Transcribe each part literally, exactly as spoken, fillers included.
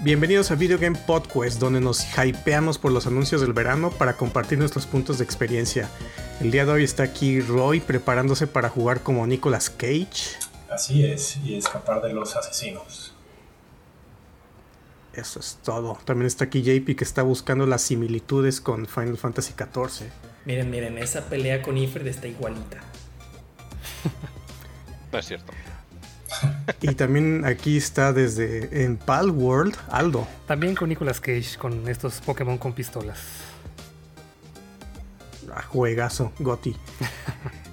Bienvenidos a Video Game Podcast, donde nos hypeamos por los anuncios del verano para compartir nuestros puntos de experiencia. El día de hoy está aquí Roy preparándose para jugar como Nicolas Cage. Así es, y escapar de los asesinos. Eso es todo. También está aquí J P, que está buscando las similitudes con Final Fantasy catorce. Miren, miren, esa pelea con Ifrit está igualita. No es cierto. Y también aquí está desde en Pal World, Aldo. También con Nicolas Cage, con estos Pokémon con pistolas. Ah, juegazo, Goti.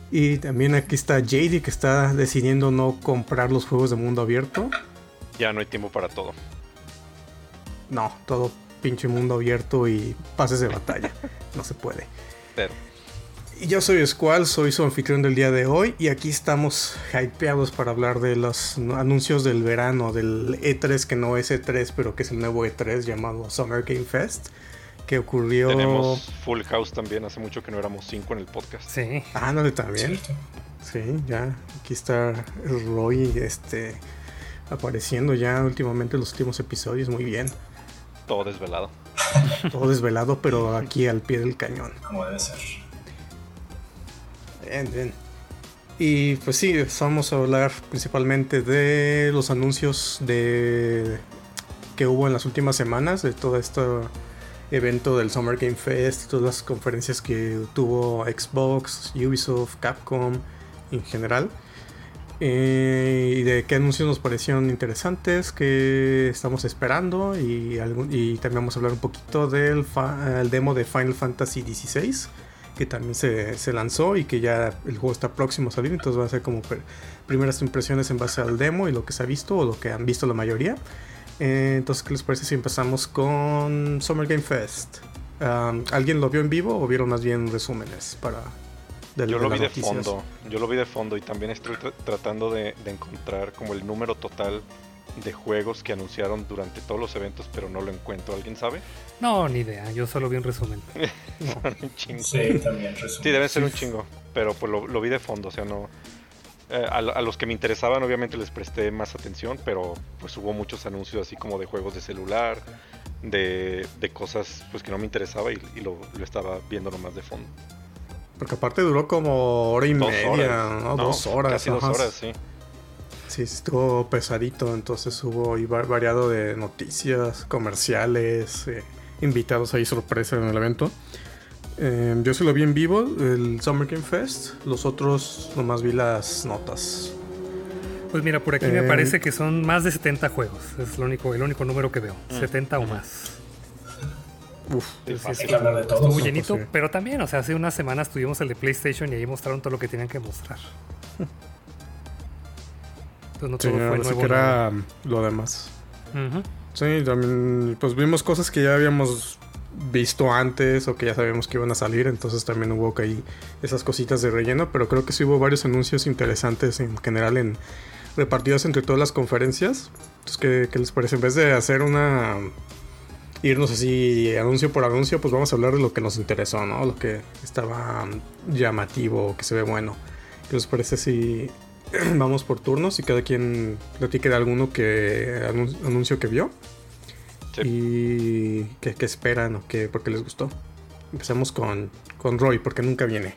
Y también aquí está J D, que está decidiendo no comprar los juegos de mundo abierto. Ya no hay tiempo para todo. No, todo pinche mundo abierto y pases de batalla. No se puede. Pero... Yo soy Squall, soy su anfitrión del día de hoy y aquí estamos hypeados para hablar de los anuncios del verano, del E tres, que no es E tres, pero que es el nuevo E tres llamado Summer Game Fest, que ocurrió... Tenemos Full House también, hace mucho que no éramos cinco en el podcast. Sí. Ah, no, también. Sí, ya, aquí está Roy este, apareciendo ya últimamente en los últimos episodios, muy bien. Todo desvelado. Todo desvelado, pero aquí al pie del cañón. Como debe ser. Bien, bien. Y pues sí, vamos a hablar principalmente de los anuncios de que hubo en las últimas semanas, de todo este evento del Summer Game Fest, todas las conferencias que tuvo Xbox, Ubisoft, Capcom en general, eh, y de qué anuncios nos parecieron interesantes, qué estamos esperando, y, algún, y también vamos a hablar un poquito del fa- el demo de Final Fantasy dieciséis, que también se, se lanzó y que ya el juego está próximo a salir, entonces va a ser como per, primeras impresiones en base al demo y lo que se ha visto o lo que han visto la mayoría. Eh, entonces, ¿qué les parece si empezamos con Summer Game Fest? Um, ¿Alguien lo vio en vivo o vieron más bien resúmenes? Para de, Yo de lo vi noticias? de fondo, yo lo vi de fondo y también estoy tra- tratando de, de encontrar como el número total de juegos que anunciaron durante todos los eventos, pero no lo encuentro. ¿Alguien sabe? No, ni idea. Yo solo vi un resumen. Son un chingo. Sí, también resumen. Sí, deben ser un chingo. Pero pues lo, lo vi de fondo, o sea, no... Eh, a, a los que me interesaban, obviamente, les presté más atención, pero pues hubo muchos anuncios así como de juegos de celular, de, de cosas pues que no me interesaba y, y lo, lo estaba viendo nomás de fondo. Porque aparte duró como hora y dos media, horas. ¿no? no dos horas. Casi ajá. dos horas, sí. Sí, estuvo pesadito, entonces hubo variado de noticias, comerciales, eh, invitados ahí sorpresa en el evento. Eh, yo sí lo vi en vivo, el Summer Game Fest, los otros nomás vi las notas. Pues mira, por aquí eh, me parece que son más de setenta juegos, es lo único, el único número que veo, mm. setenta o más. Uf, sí, sí, sí, hablar de todo. Estuvo llenito, pero también, o sea, hace unas semanas tuvimos el de PlayStation y ahí mostraron todo lo que tenían que mostrar. No sí, fue nuevo, que era ¿no? lo demás. Uh-huh. Sí, también pues vimos cosas que ya habíamos visto antes o que ya sabíamos que iban a salir, entonces también hubo que ahí esas cositas de relleno, pero creo que sí hubo varios anuncios interesantes en general en repartidos entre todas las conferencias. Entonces, ¿qué, qué les parece? En vez de hacer una... irnos así anuncio por anuncio, pues vamos a hablar de lo que nos interesó, ¿no? Lo que estaba llamativo, que se ve bueno. ¿Qué les parece si... vamos por turnos y cada quien platique de alguno que anuncio que vio sí. y que, que esperan o que por qué les gustó? Empezamos con, con Roy, porque nunca viene.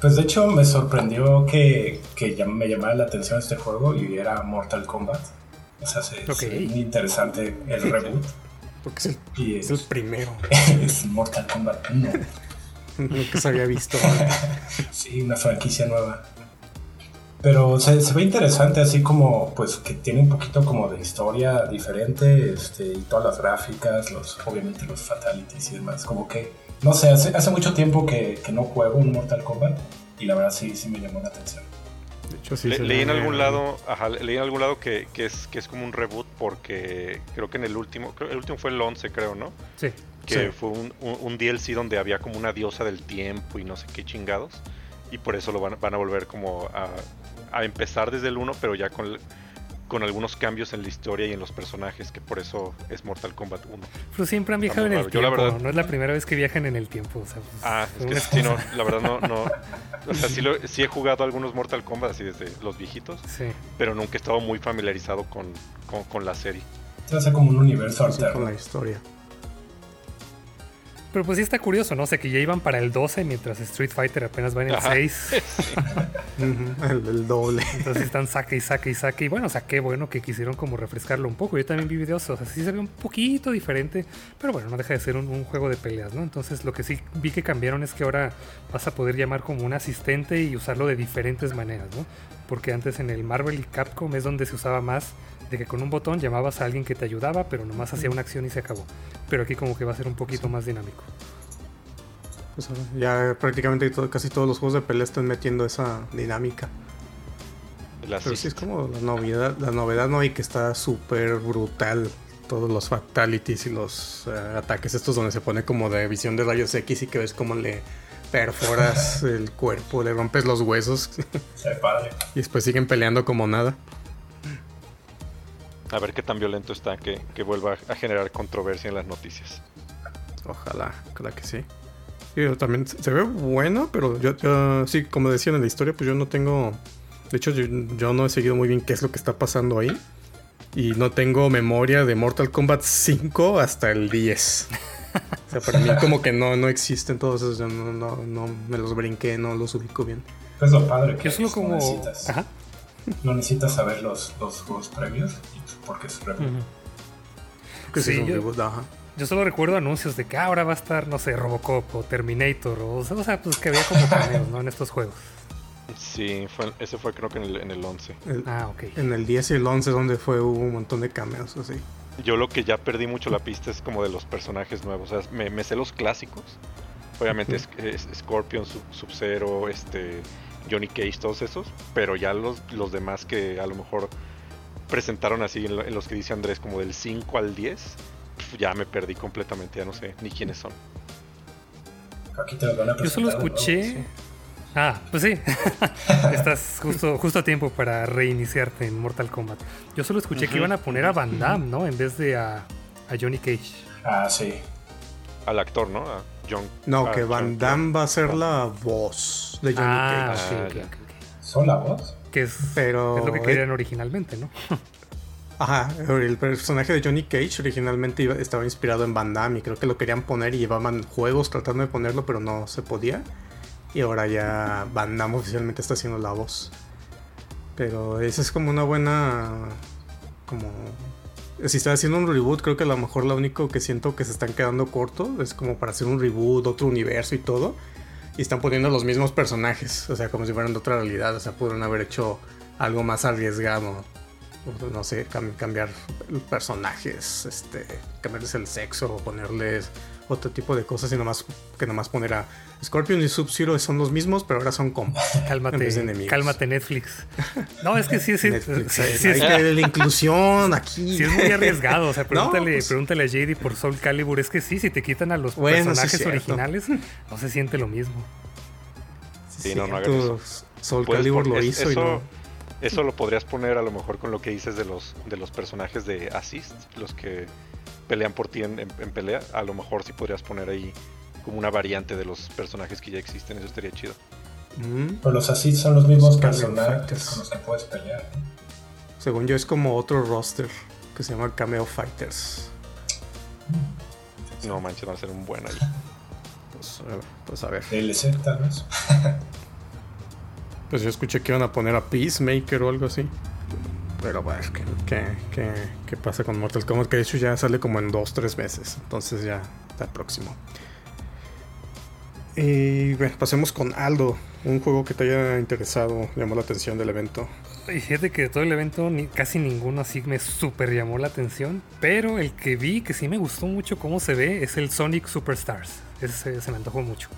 Pues de hecho me sorprendió que, que ya me llamara la atención este juego y era Mortal Kombat. O sea, es okay. muy interesante el reboot. Porque es el, y es, es el primero. Es Mortal Kombat uno. Nunca se había visto. Sí, una franquicia nueva. Pero se, se ve interesante, así como pues que tiene un poquito como de historia diferente, este, y todas las gráficas, los, obviamente los fatalities y demás. Como que, no sé, hace, hace mucho tiempo que, que no juego un Mortal Kombat y la verdad sí, sí me llamó la atención. De hecho, sí Le, leí en algún bien. lado, ajá, leí en algún lado que, que es que es como un reboot porque creo que en el último, creo, el último fue el once, creo, ¿no? Sí. Que sí. fue un, un, un D L C donde había como una diosa del tiempo y no sé qué chingados. Y por eso lo van, van a volver como a, a empezar desde el uno, pero ya con, con algunos cambios en la historia y en los personajes, que por eso es Mortal Kombat uno. Pues siempre han viajado en el tiempo, verdad... no es la primera vez que viajan en el tiempo. O sea, pues, ah, es que sí, no, la verdad no, no. O sea, sí, lo, sí he jugado algunos Mortal Kombat, así desde los viejitos, sí, pero nunca he estado muy familiarizado con, con, con la serie. Se hace como un universo alterno. Con la historia. Pero pues sí está curioso, ¿no? O sea, que ya iban para el doce, mientras Street Fighter apenas va en el Ajá. seis. Uh-huh. el, el doble. Entonces están saque y saque y saque. Y bueno, o sea, qué bueno que quisieron como refrescarlo un poco. Yo también vi videos, o sea, sí se ve un poquito diferente. Pero bueno, no deja de ser un, un juego de peleas, ¿no? Entonces lo que sí vi que cambiaron es que ahora vas a poder llamar como un asistente y usarlo de diferentes maneras, ¿no? Porque antes en el Marvel y Capcom es donde se usaba más de que con un botón llamabas a alguien que te ayudaba, pero nomás hacía una acción y se acabó. Pero aquí como que va a ser un poquito sí. más dinámico. Pues ya prácticamente todo, casi todos los juegos de pelea están metiendo esa dinámica. La pero sí es como la novedad, la novedad no, y que está súper brutal. Todos los fatalities y los uh, ataques estos donde se pone como de visión de rayos X y que ves cómo le perforas el cuerpo, le rompes los huesos. Se padre. Y después siguen peleando como nada. A ver qué tan violento está que, que vuelva a generar controversia en las noticias. Ojalá, ojalá que sí. Yo también se ve bueno, pero yo, yo sí, como decían en la historia, pues yo no tengo... De hecho, yo, yo no he seguido muy bien qué es lo que está pasando ahí. Y no tengo memoria de Mortal Kombat cinco hasta el diez. O sea, para mí como que no, no existen todos esos. Yo no, no, no me los brinqué, no los ubico bien. Pues lo padre que es, no como... necesitas. Ajá. No necesitas saber los, los juegos previos porque es reboot. Uh-huh. Sí, yo, reboot, ajá. Yo solo recuerdo anuncios de que ahora va a estar, no sé, Robocop o Terminator o, o sea, pues que había como cameos, ¿no? En estos juegos. Sí, fue, ese fue creo que en el, en el once. El, ah, ok. En el diez y el once donde fue hubo un montón de cameos así. Yo lo que ya perdí mucho la pista es como de los personajes nuevos, o sea, me, me sé los clásicos. Obviamente uh-huh. es, es Scorpion, Sub, Sub-Zero, este... Johnny Cage, todos esos, pero ya los, los demás que a lo mejor presentaron así en, lo, en los que dice Andrés como del cinco al diez, pues ya me perdí completamente, ya no sé ni quiénes son. Aquí te van a presentar. Yo solo escuché, ¿no? Sí. Ah, pues sí. Estás justo, justo a tiempo para reiniciarte en Mortal Kombat. Yo solo escuché uh-huh. que iban a poner a Van Damme, ¿no? En vez de a, a Johnny Cage. Ah, sí. Al actor, ¿no? A John, no, que Van Damme va a ser la voz de Johnny ah, Cage. Sí, ah, okay, okay. ¿Son la voz? Que es, pero es lo que querían eh, originalmente, ¿no? Ajá, el personaje de Johnny Cage originalmente iba, estaba inspirado en Van Damme y creo que lo querían poner y llevaban juegos tratando de ponerlo, pero no se podía. Y ahora ya Van Damme oficialmente está haciendo la voz. Pero esa es como una buena... como... Si está haciendo un reboot, creo que a lo mejor lo único que siento que se están quedando corto es como para hacer un reboot, otro universo y todo. Y están poniendo los mismos personajes, o sea, como si fueran de otra realidad. O sea, pudieron haber hecho algo más arriesgado. No sé, cambiar personajes, este, cambiarles el sexo, ponerles otro tipo de cosas y nomás, que nomás poner a Scorpion y Sub-Zero son los mismos, pero ahora son compas. Cálmate, cálmate Netflix. No, es que sí, sí. Netflix, sí, sí, sí hay es que la inclusión aquí. Sí, es muy arriesgado. O sea, pregúntale, no, pues, pregúntale a J D por Soul Calibur. Es que sí, si te quitan a los bueno, personajes sí, originales, no se siente lo mismo. Sí, sí no, no hagas eso. Soul pues, Calibur lo hizo eso... y no... Eso lo podrías poner a lo mejor con lo que dices de los de los personajes de Assist, los que pelean por ti en, en, en pelea. A lo mejor sí podrías poner ahí como una variante de los personajes que ya existen. Eso estaría chido. Mm. Pero los Assist son los mismos los personajes con los que puedes pelear. Según yo es como otro roster que se llama Cameo Fighters. No manches, va a ser un buen ahí. Pues, pues a ver. D L C tal vez. Pues yo escuché que iban a poner a Peacemaker o algo así. Pero bueno, ¿qué, qué, qué, qué pasa con Mortal Kombat? Que de hecho ya sale como en dos, tres meses. Entonces ya está próximo. Y bueno, pasemos con Aldo. Un juego que te haya interesado, llamó la atención del evento. Y fíjate que de todo el evento ni, casi ninguno así me super llamó la atención. Pero el que vi, que sí me gustó mucho cómo se ve, es el Sonic Superstars. Ese se me antojó mucho.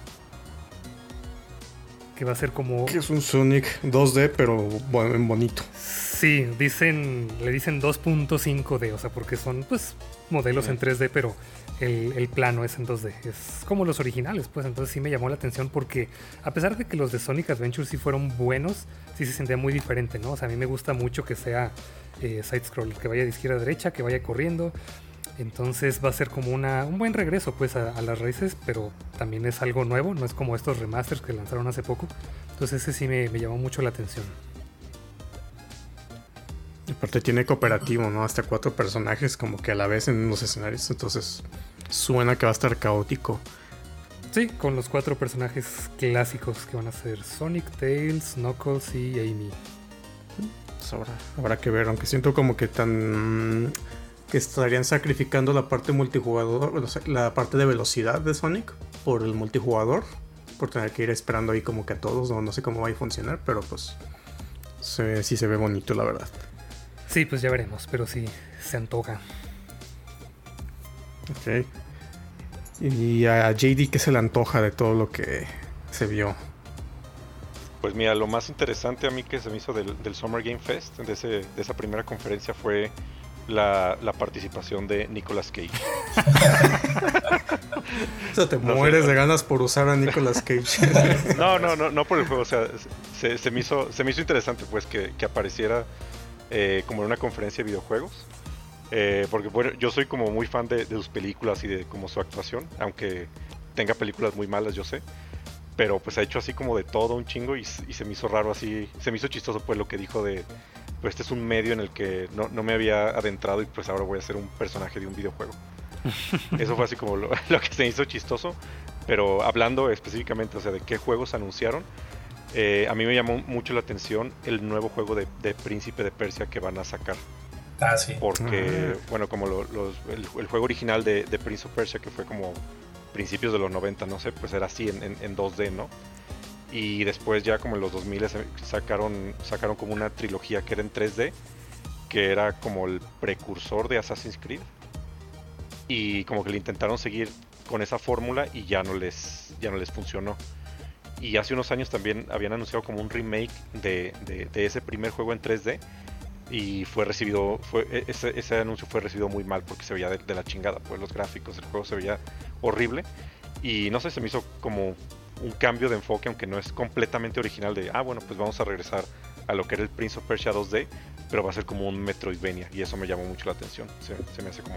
Que va a ser como... Que es un Sonic dos D, pero bonito. Sí, dicen, le dicen dos punto cinco D, o sea, porque son pues modelos en tres D, pero el, el plano es en dos D, es como los originales, pues. Entonces sí me llamó la atención porque a pesar de que los de Sonic Adventure sí fueron buenos, sí se sentía muy diferente, ¿no? O sea, a mí me gusta mucho que sea eh, side-scroll, que vaya de izquierda a derecha, que vaya corriendo. Entonces va a ser como una, un buen regreso, pues, a, a las raíces, pero también es algo nuevo, no es como estos remasters que lanzaron hace poco. Entonces ese sí me, me llamó mucho la atención. Aparte tiene cooperativo, ¿no? Hasta cuatro personajes como que a la vez en los escenarios, entonces suena que va a estar caótico. Sí, con los cuatro personajes clásicos que van a ser Sonic, Tails, Knuckles y Amy. Pues ahora, habrá que ver, aunque siento como que tan... que estarían sacrificando la parte multijugador, la parte de velocidad de Sonic por el multijugador, por tener que ir esperando ahí como que a todos, no, no sé cómo va a funcionar, pero pues se, sí se ve bonito, la verdad. Sí, pues ya veremos, pero sí, se antoja. Ok. ¿Y a J D qué se le antoja de todo lo que se vio? Pues mira, lo más interesante a mí que se me hizo del, del Summer Game Fest, de, ese, de esa primera conferencia, fue la, la participación de Nicolas Cage. O sea, te no mueres sé, de ganas por usar a Nicolas Cage. no, no, no, no por el juego, o sea, se, se, me, hizo, se me hizo interesante pues que, que apareciera... Eh, como en una conferencia de videojuegos, eh, porque bueno, yo soy como muy fan de, de sus películas y de como su actuación, aunque tenga películas muy malas, yo sé, pero pues ha hecho así como de todo un chingo y, y se me hizo raro así, se me hizo chistoso pues lo que dijo de, pues este es un medio en el que no, no me había adentrado y pues ahora voy a ser un personaje de un videojuego. Eso fue así como lo, lo que se me hizo chistoso, pero hablando específicamente, o sea, de qué juegos anunciaron. Eh, a mí me llamó mucho la atención el nuevo juego de, de Príncipe de Persia que van a sacar. Ah, sí. Porque, uh-huh. bueno, como lo, los, el, el juego original de, de Prince of Persia, que fue como principios de los noventa, no sé, pues era así en, en, en dos D, ¿no? Y después ya como en los dos mil sacaron, sacaron como una trilogía que era en tres D, que era como el precursor de Assassin's Creed. Y como que le intentaron seguir con esa fórmula y ya no les, ya no les funcionó. Y hace unos años también habían anunciado como un remake de, de, de ese primer juego en tres D y fue recibido, fue, ese, ese anuncio fue recibido muy mal porque se veía de, de la chingada, pues los gráficos, el juego se veía horrible y no sé, se me hizo como un cambio de enfoque, aunque no es completamente original de, ah bueno, pues vamos a regresar a lo que era el Prince of Persia dos D, pero va a ser como un Metroidvania y eso me llamó mucho la atención, se, se me hace como...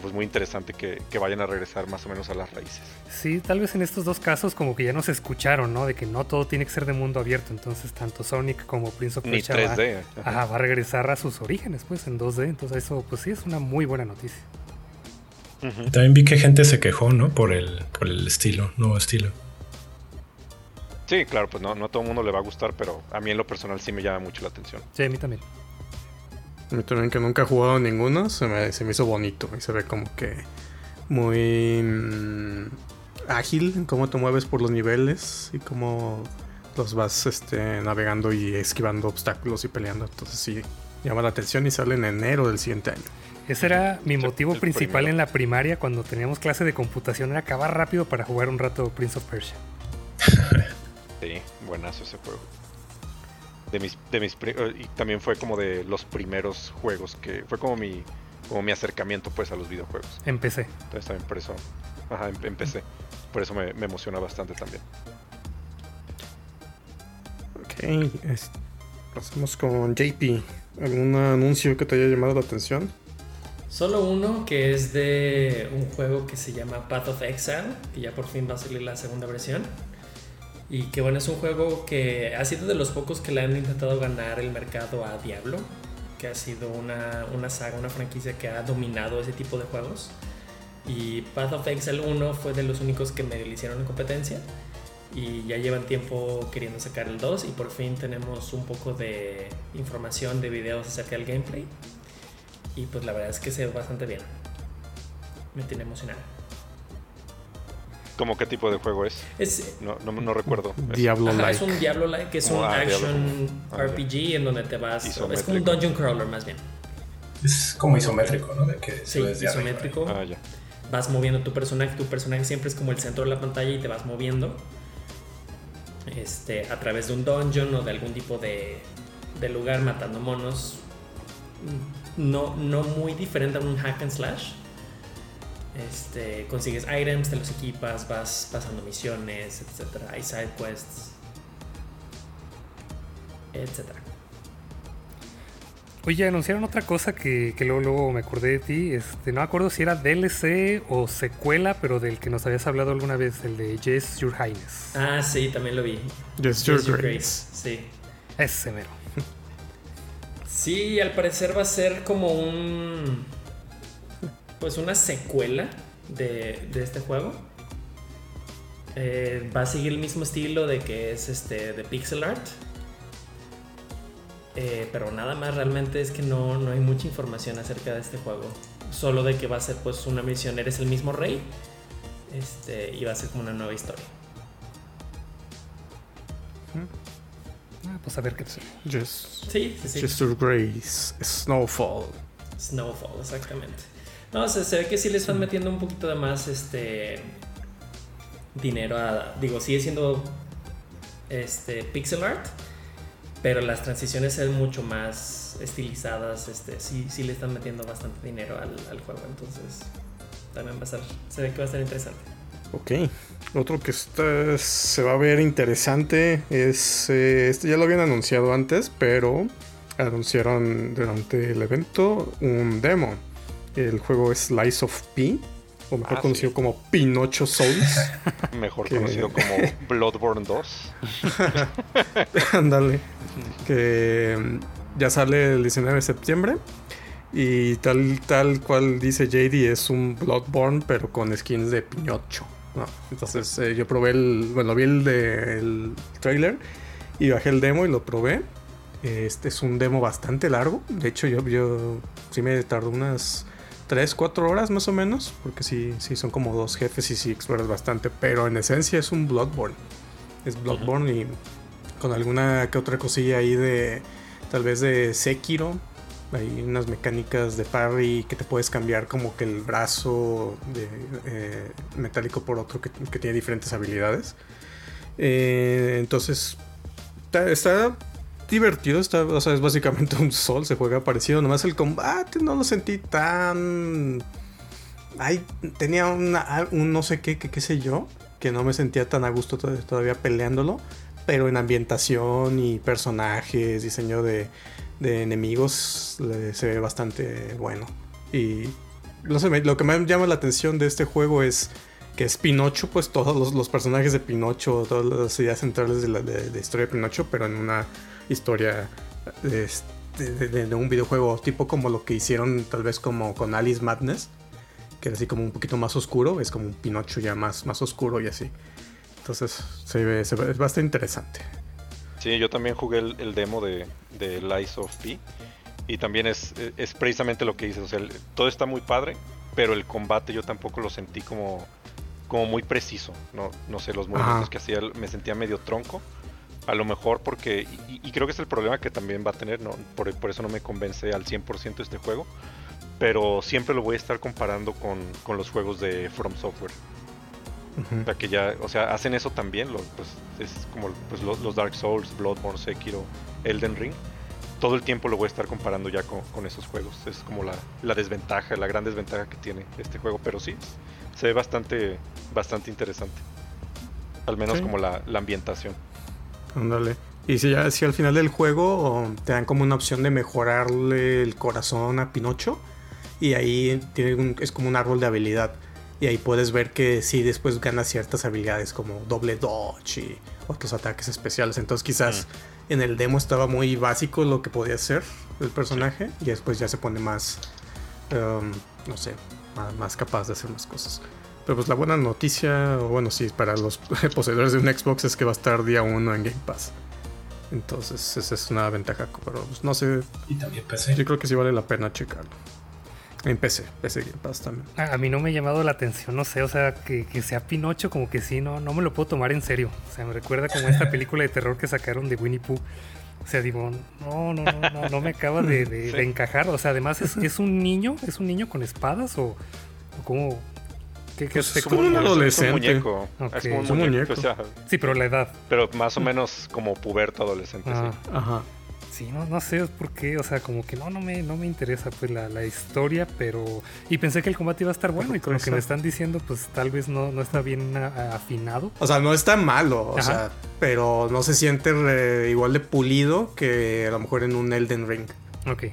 pues muy interesante que, que vayan a regresar más o menos a las raíces. Sí, tal vez en estos dos casos como que ya nos escucharon, ¿no? De que no todo tiene que ser de mundo abierto, entonces tanto Sonic como Prince of Persia ni tres D. Va, ajá, va a regresar a sus orígenes, pues, en dos D, entonces eso, pues sí, es una muy buena noticia. Uh-huh. También vi que gente se quejó, ¿no? Por el, por el estilo, nuevo estilo. Sí, claro, pues no, no a todo el mundo le va a gustar, pero a mí en lo personal sí me llama mucho la atención. Sí, a mí también. A mí también, que nunca he jugado ninguno, se me, se me hizo bonito y se ve como que muy mmm, ágil en cómo te mueves por los niveles y cómo los vas este, navegando y esquivando obstáculos y peleando. Entonces sí, llama la atención y sale en enero del siguiente año. Ese era mi motivo el, principal el en la primaria cuando teníamos clase de computación, era acabar rápido para jugar un rato Prince of Persia. Sí, buenazo ese juego. De mis, de mis, y también fue como de los primeros juegos que fue como mi, como mi acercamiento pues a los videojuegos. Empecé. Entonces también por eso, ajá, empecé. Por eso me, me emociona bastante también. Ok, es, pasamos con J P. ¿Algún anuncio que te haya llamado la atención? Solo uno, que es de un juego que se llama Path of Exile, que ya por fin va a salir la segunda versión. Y que bueno, es un juego que ha sido de los pocos que le han intentado ganar el mercado a Diablo, que ha sido una, una saga, una franquicia que ha dominado ese tipo de juegos. Y Path of Exile uno fue de los únicos que me hicieron en competencia y ya llevan tiempo queriendo sacar el dos y por fin tenemos un poco de información de videos acerca del gameplay y pues la verdad es que se ve bastante bien, me tiene emocionado. ¿Cómo qué tipo de juego es? es no, no, no recuerdo. Diablo-like. Es un Diablo-like, que es oh, un ah, action ah, R P G yeah. en donde te vas... Isométrico. Es como un dungeon crawler, más bien. Es como isométrico, ¿no? De que sí, isométrico. Ah, ya. Vas moviendo tu personaje. Tu personaje siempre es como el centro de la pantalla y te vas moviendo este, a través de un dungeon o de algún tipo de, de lugar matando monos. No, no muy diferente a un hack and slash. Este, consigues items, te los equipas, vas pasando misiones, etcétera, y side quests, etcétera. Oye, anunciaron otra cosa que, que luego, luego me acordé de ti. Este, no me acuerdo si era D L C o secuela, pero del que nos habías hablado alguna vez, el de Yes, Your Highness. Ah, sí, también lo vi. Yes, yes Your, your Grace. Grace. Sí. Ese mero. Sí, al parecer va a ser como un... pues una secuela de, de este juego. Eh, va a seguir el mismo estilo de que es este de pixel art. Eh, pero nada más, realmente es que no, no hay mucha información acerca de este juego. Solo de que va a ser pues una misión, eres el mismo rey, este, y va a ser como una nueva historia. Ah, pues a ver qué tal. Just, sí, sí, sí. Just to Grace, Snowfall. Snowfall, exactamente. No, o sea, se ve que sí le están metiendo un poquito de más este dinero a, digo, sigue siendo este pixel art, pero las transiciones son mucho más estilizadas. Este, sí, sí le están metiendo bastante dinero al, al juego. Entonces también va a estar, se ve que va a estar interesante. Ok. Otro que está, se va a ver interesante es... Eh, este ya lo habían anunciado antes, pero anunciaron durante el evento un demo. El juego es Slice of P, o mejor ah, conocido sí. como Pinocho Souls. Mejor que... conocido como Bloodborne dos. Ándale. Que ya sale el diecinueve de septiembre. Y tal, tal cual dice J D, es un Bloodborne, pero con skins de Pinocho, ¿no? Entonces eh, yo probé el... Bueno, vi el, de, el trailer y bajé el demo y lo probé. Este es un demo bastante largo. De hecho, yo, yo sí me tardó unas tres, cuatro horas más o menos, porque sí, sí son como dos jefes y sí exploras bastante, pero en esencia es un Bloodborne. Es Bloodborne y con alguna que otra cosilla ahí de, tal vez de Sekiro. Hay unas mecánicas de parry que te puedes cambiar como que el brazo de, eh, metálico por otro que, que tiene diferentes habilidades. Eh, entonces, está... está divertido, está, o sea, es básicamente un Soul, se juega parecido, nomás el combate no lo sentí tan... Ay, tenía una, un no sé qué, que qué sé yo, que no me sentía tan a gusto todavía, todavía peleándolo, pero en ambientación y personajes, diseño de, de enemigos, le, se ve bastante bueno. Y no sé, me, lo que más llama la atención de este juego es que es Pinocho, pues todos los, los personajes de Pinocho, todas las ideas centrales de la de, de historia de Pinocho, pero en una historia de, de, de, de un videojuego, tipo como lo que hicieron tal vez como con Alice Madness, que era así como un poquito más oscuro, es como un Pinocho ya más, más oscuro y así. Entonces se ve, se ve, es bastante interesante. Sí, yo también jugué el, el demo de, de Lies of P y también es, es precisamente lo que dices, o sea, el, todo está muy padre, pero el combate yo tampoco lo sentí como, como muy preciso, no, no sé, los movimientos ah. que hacía me sentía medio tronco. A lo mejor porque, y, y creo que es el problema que también va a tener, ¿no? por, por eso no me convence al cien por ciento este juego, pero siempre lo voy a estar comparando con, con los juegos de From Software. Uh-huh. O sea, que ya, o sea, hacen eso también, lo, pues, es como pues, los, los Dark Souls, Bloodborne, Sekiro, Elden Ring, todo el tiempo lo voy a estar comparando ya con, con esos juegos. Es como la, la desventaja, la gran desventaja que tiene este juego, pero sí, se ve bastante, bastante interesante, al menos sí. como la, la ambientación. Ándale. Y si ya si al final del juego te dan como una opción de mejorarle el corazón a Pinocho, y ahí tiene un, es como un árbol de habilidad, y ahí puedes ver que sí después gana ciertas habilidades como doble dodge y otros ataques especiales. Entonces quizás mm. en el demo estaba muy básico lo que podía hacer el personaje, sí. y después ya se pone más um, no sé, más, más capaz de hacer más cosas. Pero pues la buena noticia, bueno, sí, para los poseedores de un Xbox es que va a estar día uno en Game Pass. Entonces esa es una ventaja, pero pues no sé. Y también P C. Yo creo que sí vale la pena checarlo. En P C, P C Game Pass también. A, a mí no me ha llamado la atención, no sé, o sea, que, que sea Pinocho, como que sí, no, no me lo puedo tomar en serio. O sea, me recuerda como a esta película de terror que sacaron de Winnie Pooh. O sea, digo, no, no, no, no, no me acaba de, de, sí. de encajar. O sea, además es, es un niño, es un niño con espadas o, o como... Que, que pues es como un adolescente. Es como un muñeco. Okay. Es como un muñeco. muñeco. O sea, sí, pero la edad. Pero más o menos como puberto adolescente. Ah, sí. Ajá. Sí, no, no sé por qué, o sea, como que no, no me, no me interesa pues la, la historia, pero... Y pensé que el combate iba a estar bueno, y con lo que me están diciendo, pues tal vez no, no está bien a, afinado. O sea, no está malo, o Ajá. sea, pero no se siente re, igual de pulido que a lo mejor en un Elden Ring. Ok.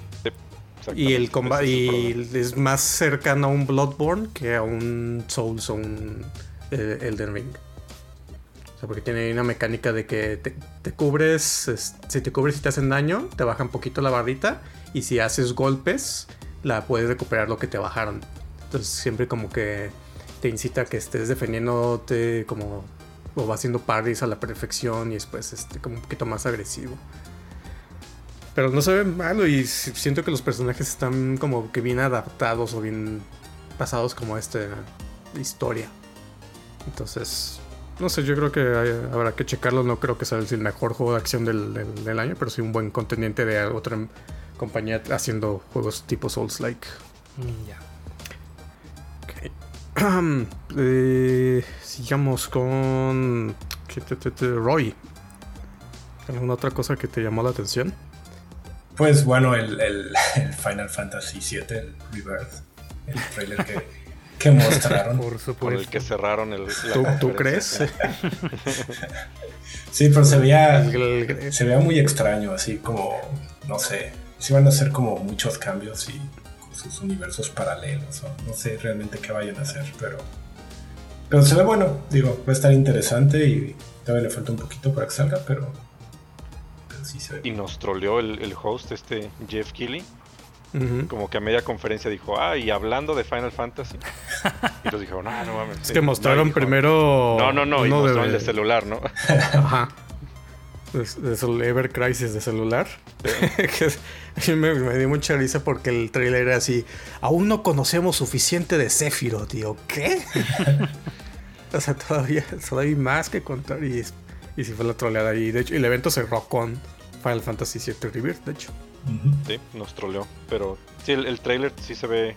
Sí, y el combate y es más cercano a un Bloodborne que a un Souls o un eh, Elden Ring. O sea, porque tiene una mecánica de que te, te cubres, es, si te cubres y te hacen daño, te baja un poquito la barrita, y si haces golpes, la puedes recuperar lo que te bajaron. Entonces siempre como que te incita a que estés defendiéndote como, o vas haciendo parries a la perfección y después este, como un poquito más agresivo. Pero no se ve malo y siento que los personajes están como que bien adaptados o bien pasados como a esta historia. Entonces... No sé, yo creo que hay, habrá que checarlo. No creo que sea el mejor juego de acción del, del, del año, pero sí un buen contendiente de otra compañía haciendo juegos tipo Souls-like. Ya. Okay. eh, sigamos con Roy. ¿Alguna otra cosa que te llamó la atención? Pues bueno, el, el, el Final Fantasy siete, el Rebirth, el trailer que... que mostraron. Por supuesto. Por el que cerraron el... ¿Tú, ¿tú crees? Sí, pero se veía... Se veía muy extraño, así como... No sé. Se iban a hacer como muchos cambios y... Con sus universos paralelos. O no sé realmente qué vayan a hacer, pero... Pero se ve bueno. Digo, va a estar interesante y... Todavía le falta un poquito para que salga, pero... Pero sí se ve. Y nos troleó el, el host, este Jeff Keighley. Uh-huh. Como que a media conferencia dijo, ah, y hablando de Final Fantasy. Y los dijeron, no, no mames. Es que mostraron no, primero. No, no, no, y mostraron de... el de celular, ¿no? Ajá. El Ever Crisis de celular. Sí. me, me dio mucha risa porque el trailer era así: aún no conocemos suficiente de Sekiro, tío. ¿Qué? O sea, todavía, todavía hay más que contar. Y, y sí fue la troleada. Y de hecho, el evento cerró con Final Fantasy siete Rebirth, de hecho. Sí, nos troleó, pero sí, el, el trailer sí se ve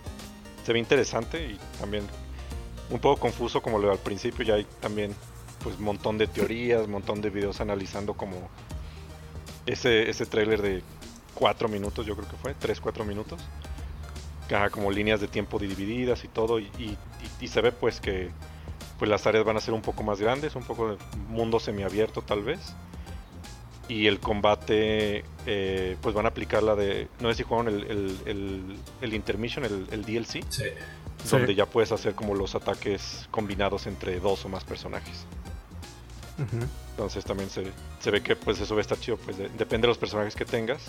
se ve interesante y también un poco confuso como lo de al principio. Ya hay también pues un montón de teorías, un montón de videos analizando como ese, ese trailer de cuatro minutos, yo creo que fue, tres, cuatro minutos, como líneas de tiempo divididas y todo, y, y, y se ve pues que pues las áreas van a ser un poco más grandes, un poco de mundo semiabierto tal vez. Y el combate, eh, pues van a aplicar la de... No sé si jugaron el, el, el, el Intermission, el, el D L C. Sí. Donde sí. Ya puedes hacer como los ataques combinados entre dos o más personajes. Uh-huh. Entonces también se, se ve que pues eso va a estar chido. Pues de, depende de los personajes que tengas,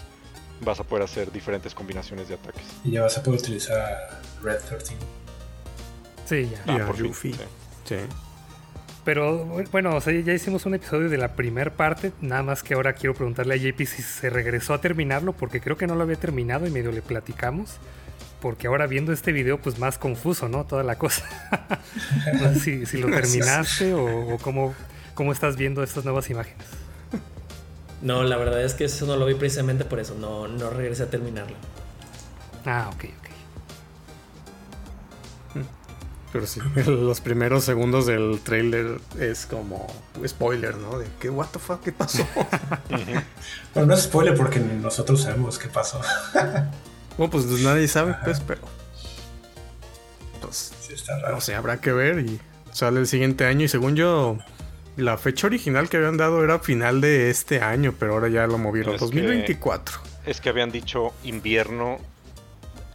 vas a poder hacer diferentes combinaciones de ataques. Y ya vas a poder utilizar Red trece. Sí, ya. Ah, yeah, por Yuffie. Sí. Sí. Pero bueno, o sea, ya hicimos un episodio de la primera parte, nada más que ahora quiero preguntarle a J P si se regresó a terminarlo, porque creo que no lo había terminado y medio le platicamos, porque ahora viendo este video pues más confuso, ¿no? Toda la cosa. No sé si, si lo terminaste o, o cómo, cómo estás viendo estas nuevas imágenes. No, la verdad es que eso no lo vi precisamente por eso, no, no regresé a terminarlo. Ah, ok, ok. Pero sí, los primeros segundos del trailer es como spoiler, ¿no? De que, what the fuck, ¿qué pasó? Bueno, no es spoiler porque nosotros sabemos qué pasó. Bueno, pues nadie sabe, ajá. Pues, pero... Pues, sí, está raro. No sé, habrá que ver y sale el siguiente año. Y según yo, la fecha original que habían dado era final de este año, pero ahora ya lo movieron. Es dos mil veinticuatro. Que, es que habían dicho invierno...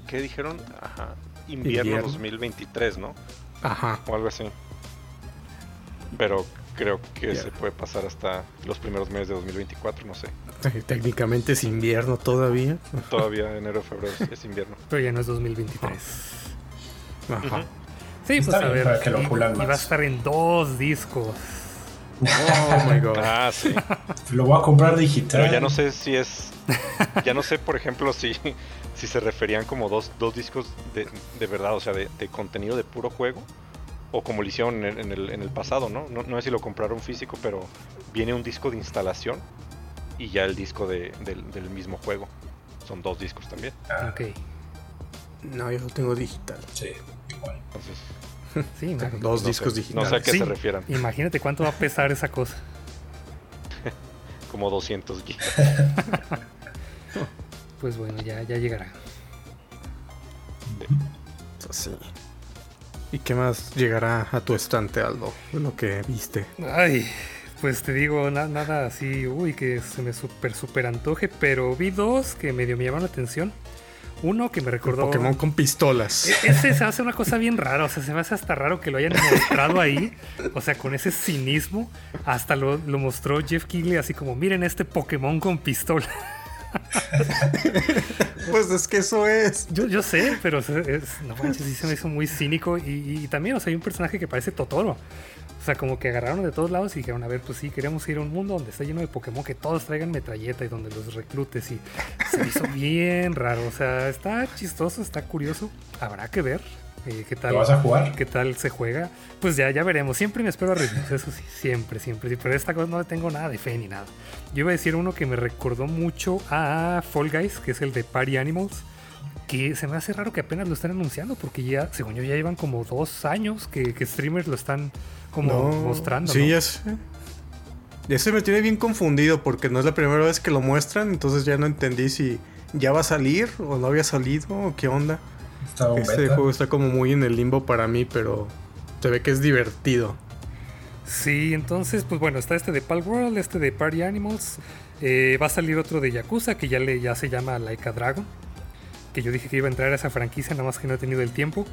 ¿Qué dijeron? Ajá. Invierno, invierno dos mil veintitrés, ¿no? Ajá. O algo así. Pero creo que yeah. se puede pasar hasta los primeros meses de dos mil veinticuatro, no sé. Técnicamente es invierno todavía. Todavía enero, febrero es invierno. Pero ya no es dos mil veintitrés. Oh. Ajá. Uh-huh. Sí, pues a ver. Que lo y va a estar en dos discos. Oh my god. Ah, sí. Lo voy a comprar digital. Pero ya no sé si es. Ya no sé, por ejemplo, si. Si se referían como dos, dos discos de, de verdad, o sea, de, de contenido de puro juego, o como lo hicieron en, en, el, en el pasado, ¿no? ¿no? No sé si lo compraron físico, pero viene un disco de instalación y ya el disco de, del, del mismo juego. Son dos discos también. Ah, ok. No, yo lo tengo digital. Sí, igual. Entonces, sí, imagínate. Dos discos no sé, digitales. No sé a qué sí. se refieran. Imagínate cuánto va a pesar esa cosa. Como doscientos gigas. pues bueno, ya, ya llegará. Sí. ¿Y qué más llegará a tu estante, Aldo, de lo que viste? Ay, pues te digo, na- nada así, uy, que se me super, super antoje, pero vi dos que medio me llamaron la atención. Uno que me recordó... Un Pokémon con pistolas. Ese se hace una cosa bien rara, o sea, se me hace hasta raro que lo hayan mostrado ahí, o sea, con ese cinismo, hasta lo, lo mostró Jeff Keighley así como, miren este Pokémon con pistola. Pues es que eso es. Yo, yo sé, pero es, es, no manches, sí se me hizo muy cínico. Y, y también, o sea, hay un personaje que parece Totoro. O sea, como que agarraron de todos lados y dijeron, a ver, pues sí, queremos ir a un mundo donde está lleno de Pokémon, que todos traigan metralleta y donde los reclutes. Y se me hizo bien raro. O sea, está chistoso, está curioso. Habrá que ver eh, qué tal. ¿Lo vas a jugar? ¿Qué tal se juega? Pues ya, ya veremos. Siempre me espero a ritmos, eso sí, siempre, siempre. Pero esta cosa no tengo nada de fe ni nada. Yo iba a decir uno que me recordó mucho a Fall Guys, que es el de Party Animals, que se me hace raro que apenas lo están anunciando, porque ya, según yo, ya llevan como dos años que, que streamers lo están como no, mostrando. Sí, ¿no? Ya sé. Ya se me tiene bien confundido, porque no es la primera vez que lo muestran, entonces ya no entendí si ya va a salir o no había salido o qué onda. Este beta. Juego está como muy en el limbo para mí, pero se ve que es divertido. Sí, entonces, pues bueno, está este de Palworld, este de Party Animals, eh, va a salir otro de Yakuza, que ya, le, ya se llama Like a Dragon, que yo dije que iba a entrar a esa franquicia, nada más que no he tenido el tiempo.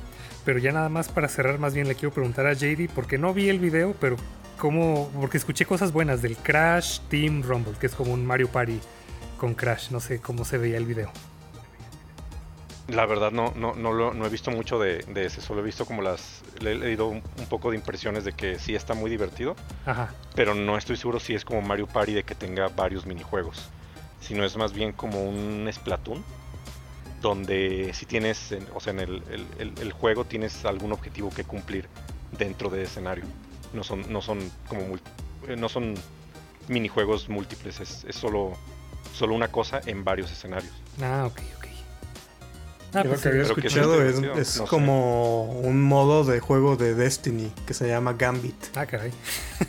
Pero ya nada más para cerrar, más bien le quiero preguntar a J D, porque no vi el video, pero cómo, porque escuché cosas buenas del Crash Team Rumble, que es como un Mario Party con Crash, no sé cómo se veía el video. La verdad no, no, no, lo, no he visto mucho de, de ese, solo he visto como las... Le he leído un, un poco de impresiones de que sí está muy divertido. Ajá. Pero no estoy seguro si es como Mario Party de que tenga varios minijuegos, sino es más bien como un Splatoon, donde si tienes, o sea, en el, el, el, el juego tienes algún objetivo que cumplir dentro del escenario. No son, no son como multi, no son minijuegos múltiples, es, es solo, solo una cosa en varios escenarios. Ah, ok, ok. Ah, pues lo que había escuchado que es, es, es no como sé. Un modo de juego de Destiny que se llama Gambit. Ah, caray.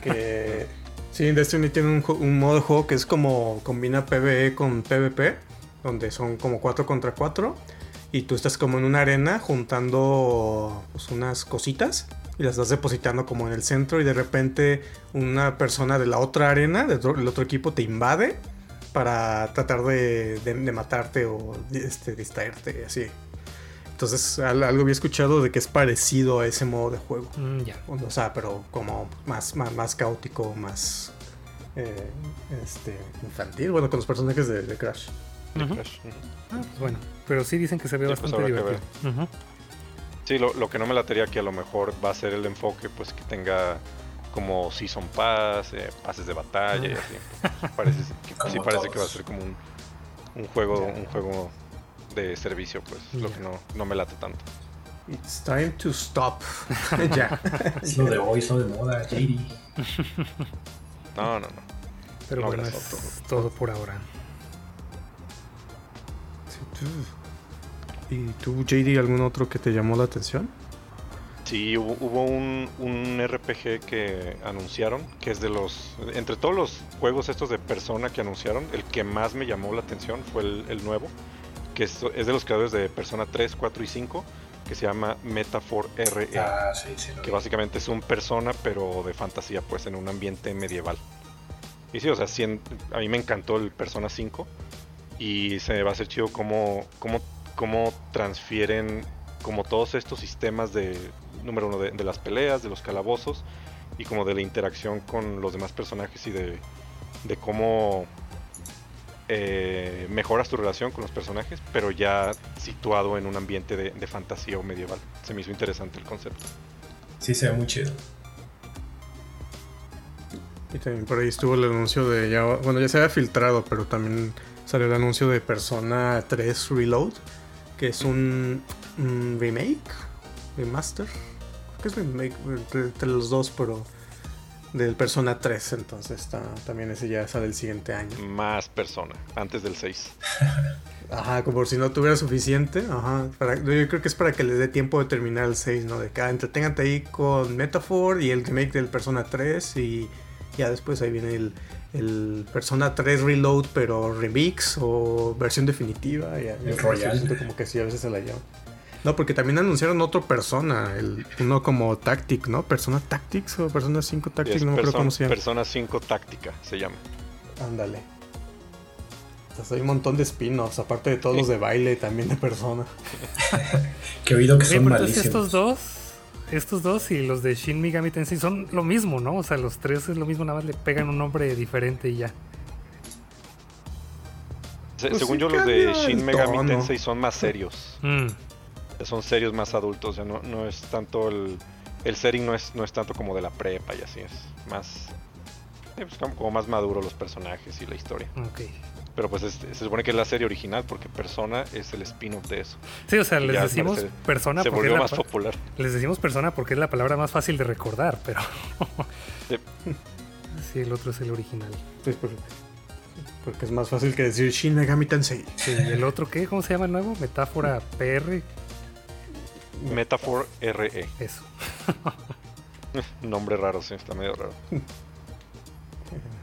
Que, sí, Destiny tiene un, un modo de juego que es como combina P V E con P V P, donde son como cuatro contra cuatro y tú estás como en una arena juntando pues, unas cositas y las vas depositando como en el centro y de repente una persona de la otra arena, del otro, del otro equipo te invade para tratar de, de, de matarte o este, distraerte, así. Entonces, al, algo había escuchado de que es parecido a ese modo de juego. Mm, yeah. O sea, pero como más, más, más caótico, más eh, este, infantil. Bueno, con los personajes de, de Crash. De uh-huh. Crash. Uh-huh. Ah, pues bueno. Pero sí dicen que se ve sí, bastante pues divertido. Uh-huh. Sí, lo, lo que no me latería que a lo mejor va a ser el enfoque, pues que tenga... como Season Pass, eh, pases de batalla y así. Parece que, sí parece todos. Que va a ser como un, un juego, yeah. un juego de servicio, pues, yeah. Lo que no, no me late tanto. It's time to stop. Ya. Es lo de hoy, es lo de moda, J D. No, no, no. Pero no, bueno, es todo. todo por ahora. ¿Y tú, J D, algún otro que te llamó la atención? Sí, hubo, hubo un, un R P G que anunciaron, que es de los... Entre todos los juegos estos de Persona que anunciaron, el que más me llamó la atención fue el, el nuevo, que es, es de los creadores de Persona tres, cuatro y cinco, que se llama Metaphor R E. Ah, sí, sí, que básicamente es un Persona, pero de fantasía, pues en un ambiente medieval. Y sí, o sea, sí, a mí me encantó el Persona cinco, y se me va a hacer chido cómo, cómo, cómo transfieren como todos estos sistemas de... número uno de, de las peleas, de los calabozos y como de la interacción con los demás personajes y de, de cómo eh, mejoras tu relación con los personajes, pero ya situado en un ambiente de, de fantasía o medieval. Se me hizo interesante el concepto. Sí, se ve muy chido. Y también por ahí estuvo el anuncio de ya, bueno, ya se había filtrado, pero también salió el anuncio de Persona tres Reload, que es un, un remake Remaster, que es entre los dos, pero del Persona tres, entonces está, también ese ya sale el siguiente año. Más Persona, antes del seis. Ajá, como por si no tuviera suficiente. Ajá, para, yo creo que es para que les dé tiempo de terminar el seis, ¿no? De que ah, entreténgate ahí con Metaphor y el remake del Persona tres y ya después ahí viene el, el Persona tres Reload, pero remix o versión definitiva. Ya, el Royal. Siento como que sí, a veces se la llevan. No, porque también anunciaron otro Persona, el, uno como Tactic, ¿no? Persona Tactics o Persona cinco Tactics, no me acuerdo cómo se llama. Persona cinco Táctica se llama. Ándale. Entonces hay un montón de spin-offs, aparte de todos sí. los de baile, también de Persona. Que he oído que son sí, malísimos. Estos dos, estos dos y los de Shin Megami Tensei son lo mismo, ¿no? O sea, los tres es lo mismo, nada más le pegan un nombre diferente y ya. Se, pues según sí yo, los de Shin Megami tono. Tensei son más serios. Mm. Son serios, más adultos, o sea, no, no es tanto el, el setting, no es, no es tanto como de la prepa y así, es más eh, pues como, como más maduro los personajes y la historia. Okay. Pero pues es, se supone que es la serie original porque Persona es el spin-off de eso. Sí, o sea, les ya decimos parece, Persona se porque volvió es la, más popular. Les decimos Persona porque es la palabra más fácil de recordar, pero sí. Sí, el otro es el original. Sí, es perfecto. Porque es más fácil que decir Shin Megami Tensei. Sí, el otro qué, ¿cómo se llama el nuevo? Metáfora P R. Metaphor R E. Eso. Nombre raro, sí, está medio raro.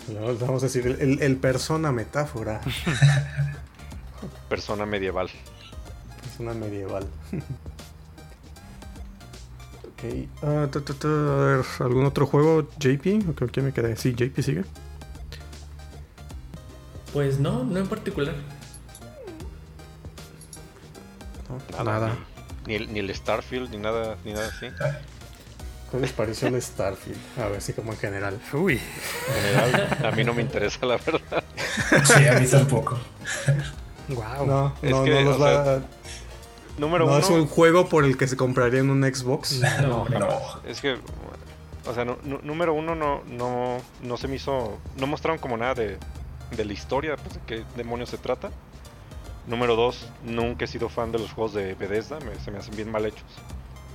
No, vamos a decir el, el, el Persona Metáfora. Persona medieval. Persona medieval. Ok. Uh, tu, tu, tu, a ver, ¿algún otro juego, J P? Creo que me quedé. Sí, J P sigue. Pues no, no en particular. No, nada. nada. Ni el, ni el Starfield, ni nada, ni nada así. ¿Qué les pareció el Starfield? A ver, sí, como en general. Uy. En general, a mí no me interesa, la verdad. Sí, a mí tampoco. Wow. No, es no, que, no, los da... sea, número no uno, es un juego por el que se compraría en un Xbox. No, no. no. Es que, o sea, no, no, número uno no, no, no se me hizo... No mostraron como nada de, de la historia, pues, de qué demonios se trata. Número dos, nunca he sido fan de los juegos de Bethesda, me, se me hacen bien mal hechos.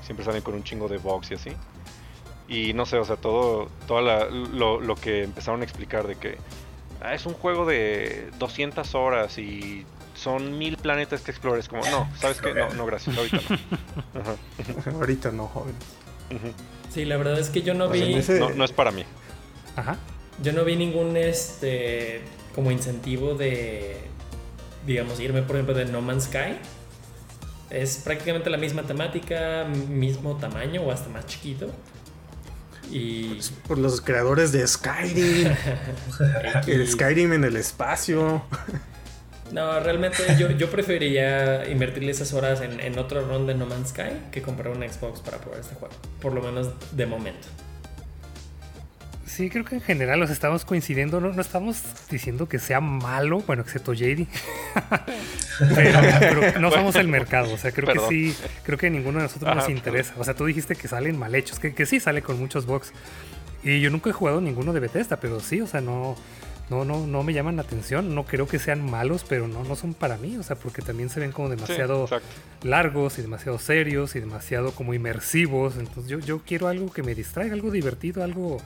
Siempre salen con un chingo de bugs y así. Y no sé, o sea, todo toda la, lo, lo que empezaron a explicar de que ah, es un juego de doscientas horas y son mil planetas que explores. Como, no, ¿sabes qué? No, no, gracias, ahorita no. Ajá. Ahorita no, joven. Uh-huh. Sí, la verdad es que yo no vi... No, no es para mí. Ajá. Yo no vi ningún este como incentivo de... digamos, irme por ejemplo de No Man's Sky. Es prácticamente la misma temática, mismo tamaño o hasta más chiquito. Y por, por los creadores de Skyrim. El Skyrim en el espacio. No, realmente yo, yo preferiría invertirle esas horas en, en otro run de No Man's Sky que comprar un Xbox para probar este juego, por lo menos de momento. Sí, creo que en general los estamos coincidiendo, no, no estamos diciendo que sea malo, bueno, excepto J D. pero, pero no somos el mercado, o sea, creo Perdón. que sí, creo que a ninguno de nosotros Ajá, nos interesa. O sea, tú dijiste que salen mal hechos, que, que sí sale con muchos bugs. Y yo nunca he jugado ninguno de Bethesda, pero sí, o sea, no, no, no, no me llaman la atención. No creo que sean malos, pero no, no son para mí, o sea, porque también se ven como demasiado sí, largos y demasiado serios y demasiado como inmersivos. Entonces yo, yo quiero algo que me distraiga, algo divertido, algo...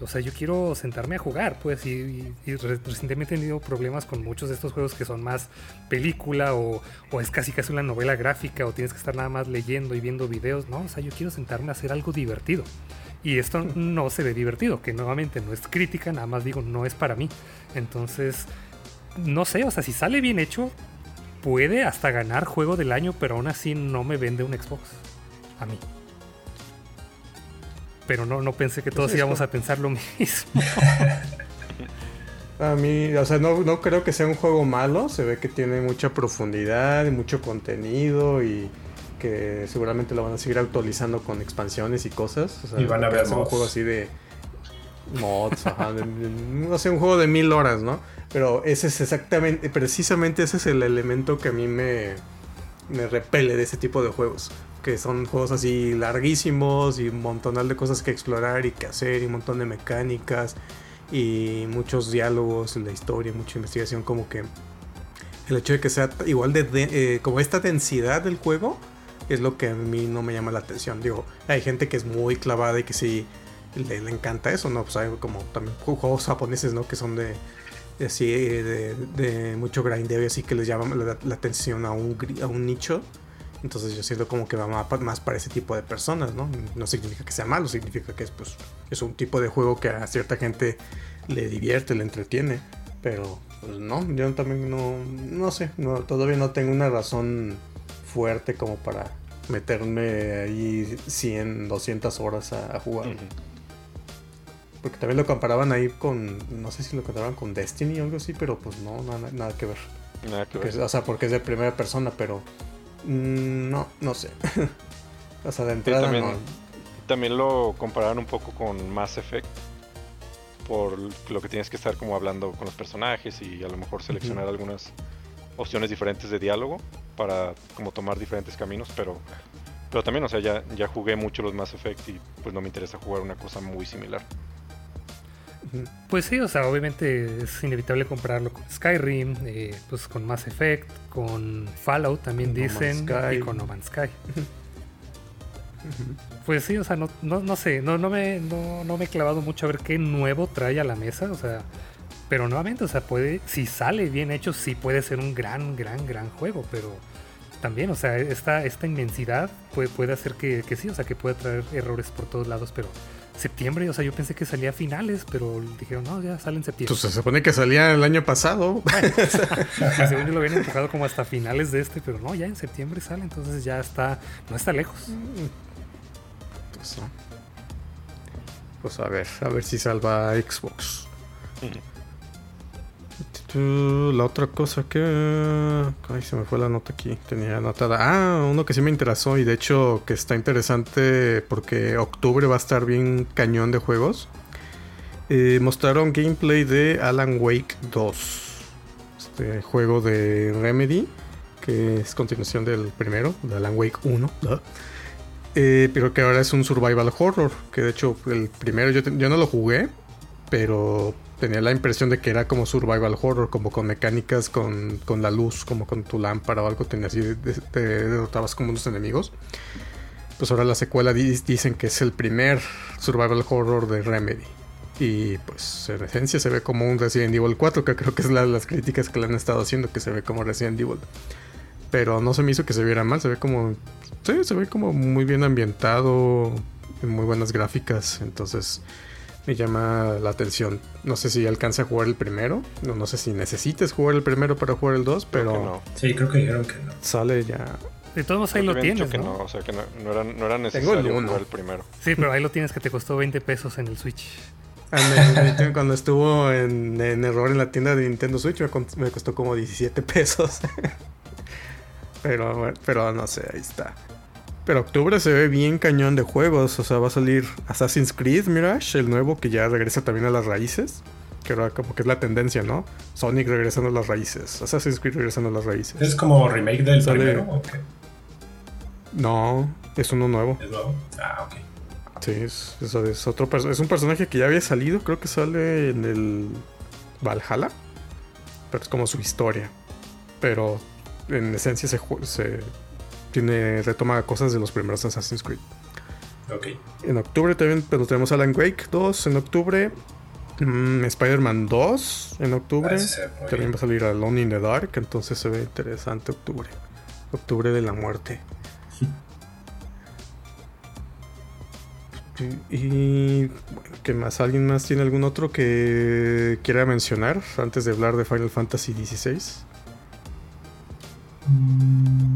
O sea, yo quiero sentarme a jugar, pues, y, y, y recientemente he tenido problemas con muchos de estos juegos que son más película o, o es casi casi una novela gráfica o tienes que estar nada más leyendo y viendo videos, ¿no? O sea, yo quiero sentarme a hacer algo divertido. Y esto no se ve divertido, que nuevamente no es crítica, nada más digo, no es para mí. Entonces, no sé, o sea, si sale bien hecho, puede hasta ganar juego del año, pero aún así no me vende un Xbox a mí. Pero no, no pensé que todos íbamos a pensar lo mismo. A mí, o sea, no, no creo que sea un juego malo. Se ve que tiene mucha profundidad y mucho contenido y que seguramente lo van a seguir actualizando con expansiones y cosas. O sea, y van a ver mods. Un juego así de mods, ajá, de, no sé, un juego de mil horas, ¿no? Pero ese es exactamente, precisamente ese es el elemento que a mí me, me repele de ese tipo de juegos. Que son juegos así larguísimos y un montón de cosas que explorar y que hacer y un montón de mecánicas y muchos diálogos en la historia, mucha investigación. Como que el hecho de que sea igual de, de eh, como esta densidad del juego es lo que a mí no me llama la atención. Digo, hay gente que es muy clavada y que sí le, le encanta eso, ¿no? Pues hay como también juegos japoneses, ¿no? Que son de así de, de mucho grindeo y así que les llama la, la atención a un, a un nicho. Entonces yo siento como que va más para ese tipo de personas, ¿no? No significa que sea malo, significa que es, pues, es un tipo de juego que a cierta gente le divierte, le entretiene, pero pues no, yo también no, no sé, no, todavía no tengo una razón fuerte como para meterme ahí cien, doscientas horas a, a jugar. Uh-huh. Porque también lo comparaban ahí con, no sé si lo comparaban con Destiny o algo así, pero pues no, nada, nada que ver. Nada que ver. Porque, o sea, porque es de primera persona, pero mmm, no, no sé. O sea, de entrada también, no. También lo compararon un poco con Mass Effect, por lo que tienes que estar como hablando con los personajes y a lo mejor seleccionar uh-huh. algunas opciones diferentes de diálogo para como tomar diferentes caminos, pero pero también, o sea, ya, ya jugué mucho los Mass Effect y pues no me interesa jugar una cosa muy similar. Pues sí, o sea, obviamente es inevitable compararlo con Skyrim, eh, pues con Mass Effect, con Fallout también no dicen, y con No Man's Sky. Pues sí, o sea, no, no, no sé, no, no, me, no, no me he clavado mucho a ver qué nuevo trae a la mesa, o sea, pero nuevamente, o sea, puede, si sale bien hecho, sí puede ser un gran, gran, gran juego, pero también, o sea, esta, esta inmensidad puede, puede hacer que, que sí, o sea, que pueda traer errores por todos lados, pero septiembre, o sea, yo pensé que salía a finales, pero dijeron, no, ya sale en septiembre. Pues se supone que salía el año pasado. Bueno, según yo lo habían empujado como hasta finales de este, pero no, ya en septiembre sale, entonces ya está, no está lejos. Pues, ¿no? Pues a ver, a ver si salva Xbox. La otra cosa que... Ay, se me fue la nota aquí. Tenía anotada. Ah, uno que sí me interesó y de hecho que está interesante porque octubre va a estar bien cañón de juegos. Eh, mostraron gameplay de Alan Wake dos. Este juego de Remedy, que es continuación del primero, de Alan Wake uno. ¿No? Eh, pero que ahora es un survival horror. Que de hecho el primero yo, te- yo no lo jugué, pero... tenía la impresión de que era como survival horror, como con mecánicas, con, con la luz, como con tu lámpara o algo, tenías y te derrotabas como unos enemigos. Pues ahora la secuela di- dicen que es el primer survival horror de Remedy. Y pues en esencia se ve como un Resident Evil cuatro, que creo que es la, las críticas que le han estado haciendo, que se ve como Resident Evil. Pero no se me hizo que se viera mal, se ve como... sí, se ve como muy bien ambientado, muy buenas gráficas, entonces... me llama la atención. No sé si alcanza a jugar el primero. No, no sé si necesites jugar el primero para jugar el dos, pero... No. Sí, creo que dijeron que no. Sale ya... De todos modos ahí lo tienes, ¿no? ¿no? O sea, que no, no, era, no era necesario el jugar el primero. Sí, pero ahí lo tienes que te costó veinte pesos en el Switch. Cuando estuvo en, en error en la tienda de Nintendo Switch me costó como diecisiete pesos. pero, pero no sé, ahí está. Pero octubre se ve bien cañón de juegos. O sea, va a salir Assassin's Creed Mirage, el nuevo, que ya regresa también a las raíces. Que ahora como que es la tendencia, ¿no? Sonic regresando a las raíces. Assassin's Creed regresando a las raíces. ¿Es como remake del Sale... primero o qué? No, es uno nuevo. ¿Es nuevo? Ah, ok. Sí, es, es, es, otro per... es un personaje que ya había salido. Creo que sale en el Valhalla. Pero es como su historia. Pero en esencia se... se... tiene, retoma cosas de los primeros Assassin's Creed. Okay. En octubre también, pero tenemos Alan Wake dos en octubre, mmm, Spider-Man dos en octubre, ah, también va a salir Alone in the Dark, entonces se ve interesante octubre. Octubre de la muerte. Sí. Y, y bueno, ¿qué más? ¿Alguien más tiene algún otro que quiera mencionar antes de hablar de Final Fantasy dieciséis?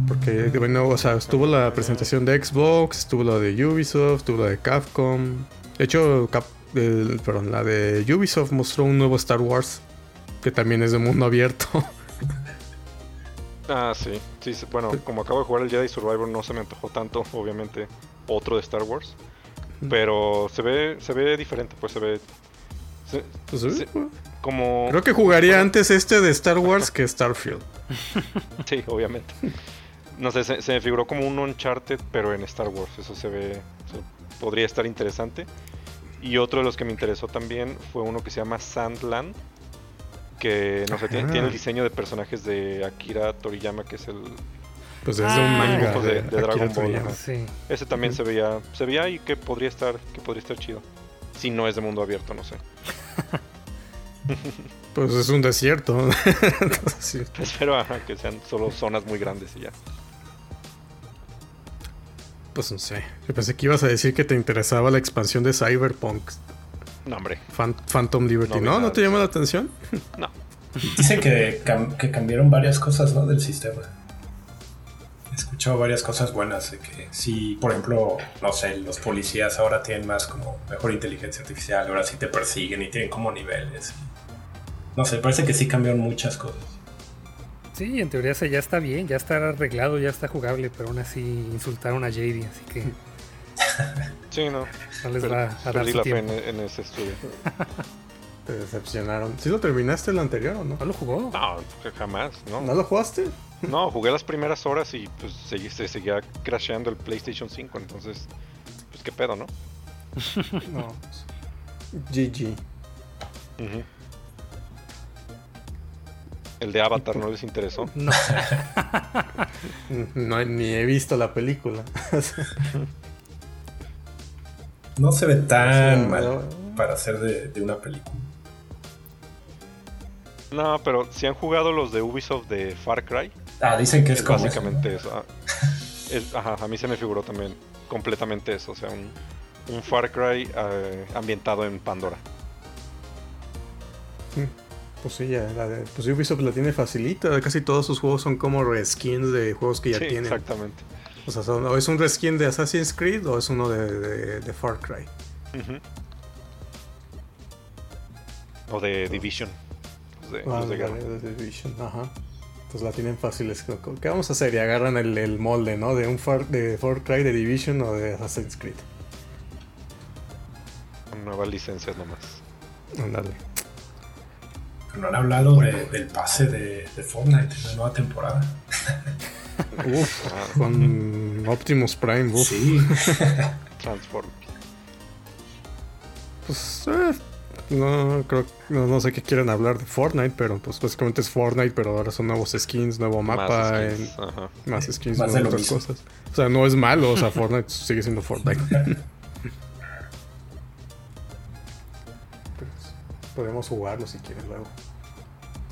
Porque, bueno, o sea, estuvo la presentación de Xbox, estuvo la de Ubisoft, estuvo la de Capcom. De hecho, Cap, eh, perdón, la de Ubisoft mostró un nuevo Star Wars que también es de mundo abierto. Ah, sí, sí, bueno, como acabo de jugar el Jedi Survivor no se me antojó tanto, obviamente, otro de Star Wars. Pero se ve, se ve diferente, pues se ve... Se, pues, se, como... Creo que jugaría bueno. antes este de Star Wars que Starfield. Sí, obviamente. No sé, se, se me figuró como un Uncharted, pero en Star Wars. Eso se ve... O sea, podría estar interesante. Y otro de los que me interesó también fue uno que se llama Sandland. Que, no sé, tiene, tiene el diseño de personajes de Akira Toriyama, que es el... Pues es ah, un manga de, de, de Dragon Ball, ¿no? Sí. Ese también uh-huh. se veía... Se veía y que podría estar, que podría estar chido. Si no es de mundo abierto, no sé. Pues es un desierto. Entonces, espero ajá, que sean solo zonas muy grandes y ya. Pues no sé. Yo pensé que ibas a decir que te interesaba la expansión de Cyberpunk. No, hombre. Fan- Phantom Liberty. ¿No? ¿No, ¿No te llama la atención? No. Dicen que, cam- que cambiaron varias cosas, ¿no? Del sistema. He escuchado varias cosas buenas. De que sí, por ejemplo, no sé, los policías ahora tienen más como mejor inteligencia artificial. Ahora sí te persiguen y tienen como niveles. No sé, parece que sí cambiaron muchas cosas. Sí, en teoría ya está bien, ya está arreglado, ya está jugable, pero aún así insultaron a J D, así que... Sí, no. No les va per- a dar su tiempo. En, en ese estudio. Te decepcionaron. ¿Sí lo terminaste el anterior o no? ¿No lo jugó? No, jamás, no. ¿No lo jugaste? No, jugué las primeras horas y pues se, se seguía crasheando el PlayStation cinco, entonces... Pues qué pedo, ¿no? No. G G. Uh-huh. El de Avatar no les interesó. No. No, ni he visto la película. No se ve tan no, mal no. para hacer de, de una película. No, pero si han jugado los de Ubisoft de Far Cry. Ah, dicen que es, es como básicamente eso. eso. Es, ajá, a mí se me figuró también completamente eso. O sea, un, un Far Cry eh, ambientado en Pandora. Sí. Pues sí, ya, la de, pues Ubisoft la tiene facilita. Casi todos sus juegos son como reskins de juegos que ya sí, tienen. Exactamente. O sea, son, o es un reskin de Assassin's Creed o es uno de, de, de Far Cry. Uh-huh. O de Division. Los de, ah, los de, de, de Division, ajá. Entonces la tienen fácil. ¿Qué vamos a hacer? Y agarran el, el molde, ¿no? De un Far, de Far Cry, de Division o de Assassin's Creed. Nuevas licencias nomás. Ándale. No han hablado bueno. de, del pase de, de Fortnite, la nueva temporada. Uf, con Optimus Prime, uf. Sí. Transform. Pues, eh, no, creo, no, no sé qué quieren hablar de Fortnite, pero pues básicamente es Fortnite, pero ahora son nuevos skins, nuevo mapa, más skins, el, más skins más nuevas otras cosas. O sea, no es malo, o sea, Fortnite sigue siendo Fortnite. Podemos jugarlo si quieren luego.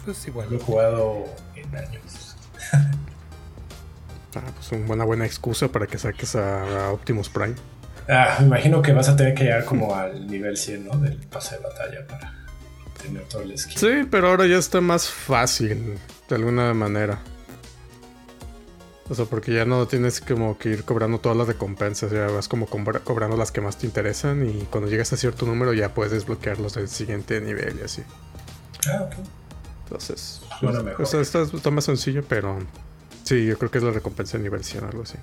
Pues igual. Lo he jugado en años. Ah, pues una buena, buena excusa para que saques a, a Optimus Prime. Ah, me imagino que vas a tener que llegar como al nivel cien, ¿no? Del pase de batalla para tener todo el skin. Sí, pero ahora ya está más fácil, de alguna manera. O sea, porque ya no tienes como que ir cobrando todas las recompensas, ya vas como cobra- cobrando las que más te interesan y cuando llegas a cierto número ya puedes desbloquearlos del siguiente nivel y así. Ah, ok. Entonces, bueno, mejor. O sea, está, está más sencillo, pero sí, yo creo que es la recompensa de nivel cien, algo así.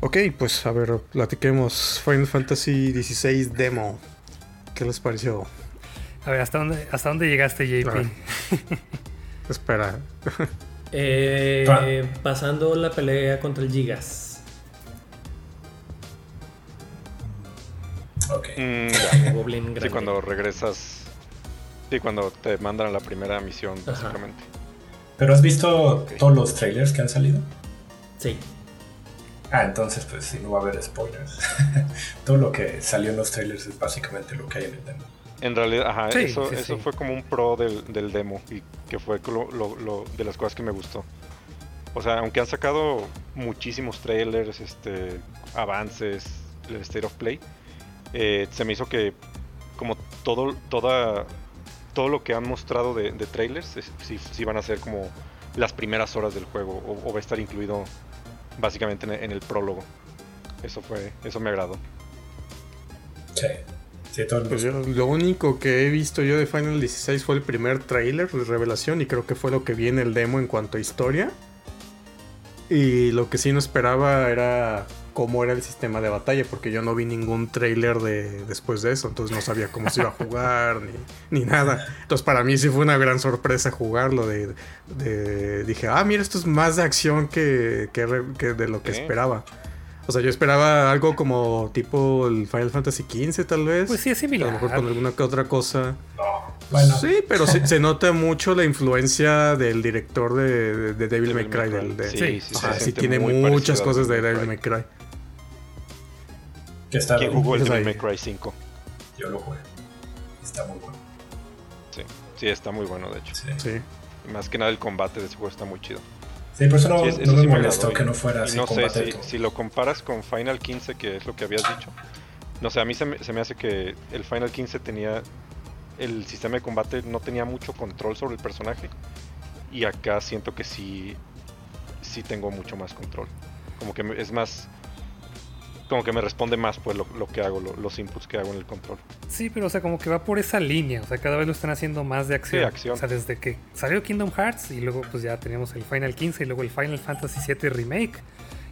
Ok, pues a ver, platiquemos. Final Fantasy dieciséis Demo. ¿Qué les pareció? A ver, ¿hasta dónde, hasta dónde llegaste, J P? Espera. Eh, pasando la pelea contra el Gigas. Ok. Mm, Goblin sí, cuando regresas. Sí, cuando te mandan a la primera misión, ajá, básicamente. ¿Pero has visto okay. todos los trailers que han salido? Sí. Ah, entonces pues sí, no va a haber spoilers. Todo lo que salió en los trailers es básicamente lo que hay en el demo. En realidad, ajá, sí, eso, sí, eso sí. fue como un pro del, del demo y que fue lo, lo, lo de las cosas que me gustó. O sea, aunque han sacado muchísimos trailers, este, avances, el State of Play, eh, se me hizo que como todo, toda, todo lo que han mostrado de, de trailers, es, sí, sí van a ser como las primeras horas del juego o, o va a estar incluido básicamente en, en el prólogo. Eso fue, eso me agradó. Sí. Sí, pues yo, lo único que he visto yo de Final dieciséis fue el primer trailer de revelación y creo que fue lo que vi en el demo en cuanto a historia. Y lo que sí no esperaba era cómo era el sistema de batalla, porque yo no vi ningún trailer de, después de eso, entonces no sabía cómo se iba a jugar ni, ni nada. Entonces para mí sí fue una gran sorpresa jugarlo. De, de, dije, ah, mira, esto es más de acción que, que, que de lo que ¿Eh? esperaba. O sea, yo esperaba algo como tipo el Final Fantasy quince, tal vez. Pues sí, es similar. A lo mejor con alguna que otra cosa. No, bueno. Sí, pero se, se nota mucho la influencia del director de, de, de Devil May Cry. Del, de, sí, sí, sí. Ajá, sí tiene muchas cosas de Devil May Cry. ¿Qué está? ¿Quién jugó el Devil May Cry cinco? Yo lo jugué. Está muy bueno. Sí, sí, está muy bueno, de hecho. Sí. sí. Más que nada el combate de ese juego está muy chido. Sí, por eso no, sí, eso no me sí molestó me que no fuera y así. No sé, si, si lo comparas con Final quince, que es lo que habías dicho, No sé, a mí se me, se me hace que el Final quince tenía... El sistema de combate no tenía mucho control sobre el personaje. Y acá siento que sí... Sí tengo mucho más control. Como que es más... Como que me responde más pues lo, lo que hago, lo, los inputs que hago en el control. Sí, pero o sea, como que va por esa línea. O sea, cada vez lo están haciendo más de acción. Sí, acción. O sea, desde que salió Kingdom Hearts y luego pues ya teníamos el Final quince y luego el Final Fantasy siete Remake.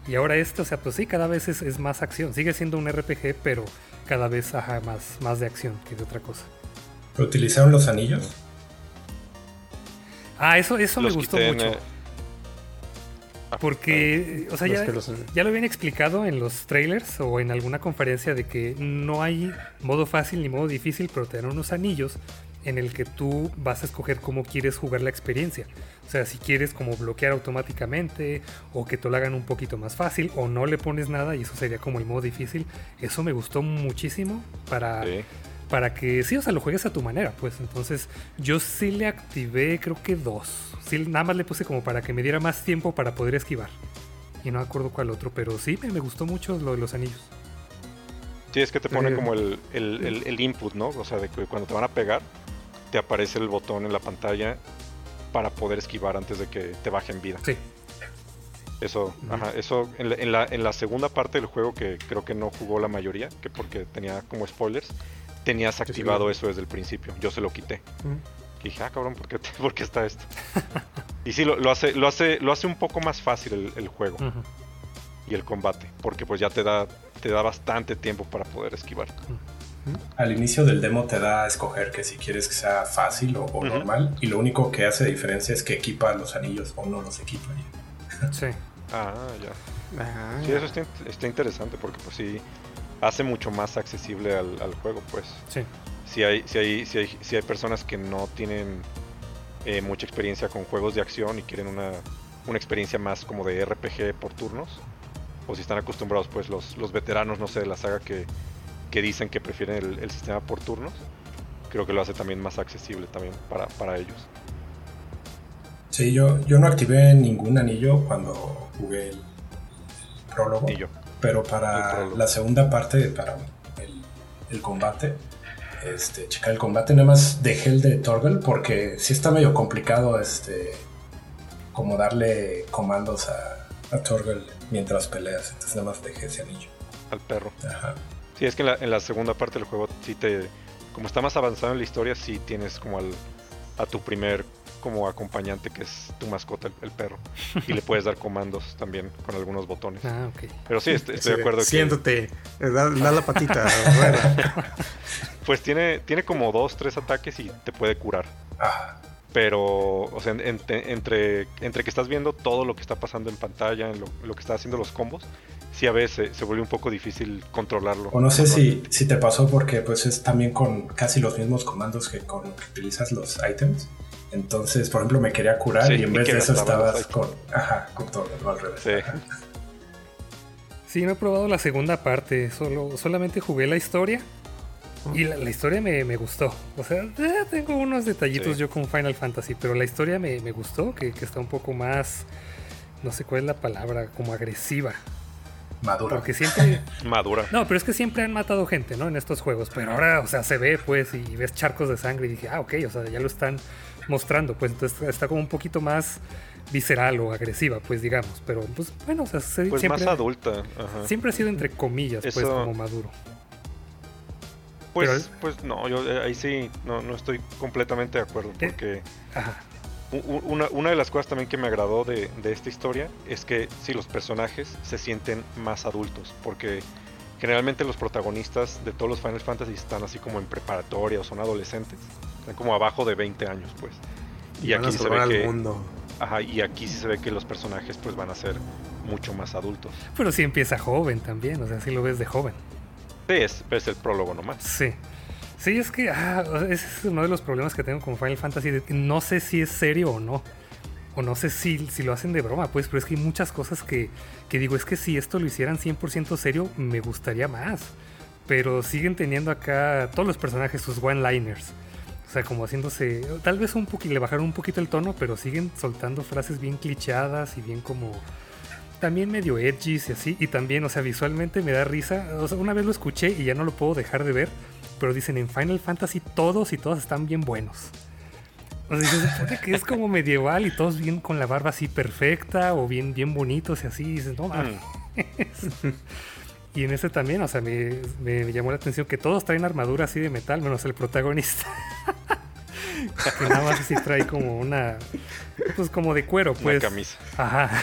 Y ahora esto, o sea, pues sí, cada vez es, es más acción. Sigue siendo un R P G, pero cada vez ajá, más, más de acción que de otra cosa. ¿Utilizaron los anillos? Ah, eso, eso me gustó mucho. En, eh... Porque, o sea, ya, ya lo habían explicado en los trailers o en alguna conferencia de que no hay modo fácil ni modo difícil, pero te dan unos anillos en el que tú vas a escoger cómo quieres jugar la experiencia. O sea, si quieres como bloquear automáticamente o que te lo hagan un poquito más fácil o no le pones nada y eso sería como el modo difícil. Eso me gustó muchísimo para... Sí. Para que sí, o sea, lo juegues a tu manera, pues. Entonces, yo sí le activé, creo que dos. Sí, nada más le puse como para que me diera más tiempo para poder esquivar. Y no me acuerdo cuál otro, pero sí, me, me gustó mucho lo de los anillos. Sí, es que te pone eh, como el, el, el, el input, ¿no? O sea, de que cuando te van a pegar, te aparece el botón en la pantalla para poder esquivar antes de que te bajen vida. Sí. Eso, uh-huh. ajá, eso en la, en la, en la segunda parte del juego, que creo que no jugó la mayoría, que porque tenía como spoilers... Tenías activado eso desde el principio. Yo se lo quité. ¿Mm? Dije, ah, cabrón, ¿por qué, te, ¿por qué está esto? Y sí, lo, lo, hace, lo, hace, lo hace un poco más fácil el, el juego. Uh-huh. Y el combate. Porque pues ya te da, te da bastante tiempo para poder esquivar. Uh-huh. Al inicio del demo te da a escoger que si quieres que sea fácil o, o uh-huh. normal. Y lo único que hace diferencia es que equipa los anillos o no los equipa. Sí. Ah, ya. Ah, sí, eso está, está interesante porque pues sí... hace mucho más accesible al, al juego, pues. Sí. Si hay, si hay, si hay, si hay personas que no tienen eh, mucha experiencia con juegos de acción y quieren una, una experiencia más como de R P G por turnos, o si están acostumbrados, pues, los, los veteranos, no sé, de la saga que, que dicen que prefieren el, el sistema por turnos, creo que lo hace también más accesible también para, para ellos. Sí, yo, yo no activé ningún anillo cuando jugué el, el prólogo. Y yo. Pero para la segunda parte, para el, el combate, este, checar el combate, nada más dejé el de Torgel porque sí está medio complicado este, como darle comandos a, a Torgel mientras peleas, entonces nada más dejé ese anillo. Al perro. Ajá. Sí, es que en la, en la segunda parte del juego, sí te, como está más avanzado en la historia, sí tienes como al, a tu primer como acompañante que es tu mascota, el, el perro, y le puedes dar comandos también con algunos botones. Ah, ok. Pero sí, estoy, estoy sí, de acuerdo. Siéntate, que... da, da la patita. Pues tiene, tiene como dos, tres ataques y te puede curar. Ah. Pero, o sea, en, en, entre, entre que estás viendo todo lo que está pasando en pantalla, en lo, lo que está haciendo los combos, sí a veces se vuelve un poco difícil controlarlo. O no sé si, si te pasó porque pues es también con casi los mismos comandos que con que utilizas los ítems. Entonces, por ejemplo, me quería curar sí, y en vez de eso estabas con, ajá, con todo, no al revés. Sí. Ajá. Sí, no he probado la segunda parte, solo, solamente jugué la historia y la, la historia me, me gustó. O sea, eh, tengo unos detallitos sí. yo con Final Fantasy, pero la historia me, me gustó, que, que está un poco más, no sé cuál es la palabra, como agresiva. Madura. Porque siempre... Madura. No, pero es que siempre han matado gente, ¿no? En estos juegos, pero ahora, o sea, se ve, pues, y ves charcos de sangre y dije, ah, ok, o sea, ya lo están... mostrando, pues entonces está como un poquito más visceral o agresiva, pues digamos, pero pues bueno, o sea, se, pues siempre, más adulta. Ajá. Siempre ha sido entre comillas, eso... pues como maduro. Pues, pero, pues no, yo eh, ahí sí no, no estoy completamente de acuerdo porque eh, ajá. Una, una de las cosas también que me agradó de, de esta historia es que sí, los personajes se sienten más adultos porque generalmente los protagonistas de todos los Final Fantasy están así como en preparatoria o son adolescentes. Están como abajo de veinte años, pues. Y van aquí a se ve que mundo. Ajá, y aquí sí se ve que los personajes pues van a ser mucho más adultos. Pero sí empieza joven también, o sea, sí lo ves de joven. Sí, es, es el prólogo nomás. Sí. Sí, es que ah, ese es uno de los problemas que tengo con Final Fantasy, de que no sé si es serio o no. O no sé si, si lo hacen de broma, pues, pero es que hay muchas cosas que, que digo, es que si esto lo hicieran cien por ciento serio, me gustaría más. Pero siguen teniendo acá todos los personajes sus one-liners. O sea, como haciéndose... Tal vez un poquito, le bajaron un poquito el tono, pero siguen soltando frases bien clichadas y bien como... también medio edgys y así, y también, o sea, visualmente me da risa. O sea, una vez lo escuché y ya no lo puedo dejar de ver, pero dicen en Final Fantasy todos y todas están bien buenos. O sea, se supone que es como medieval y todos bien con la barba así perfecta o bien, bien bonitos y así, y dices, no mames. Y en ese también, o sea, me, me, me llamó la atención que todos traen armadura así de metal, menos el protagonista. Que nada más así trae como una, pues como de cuero, pues. Una camisa. Ajá.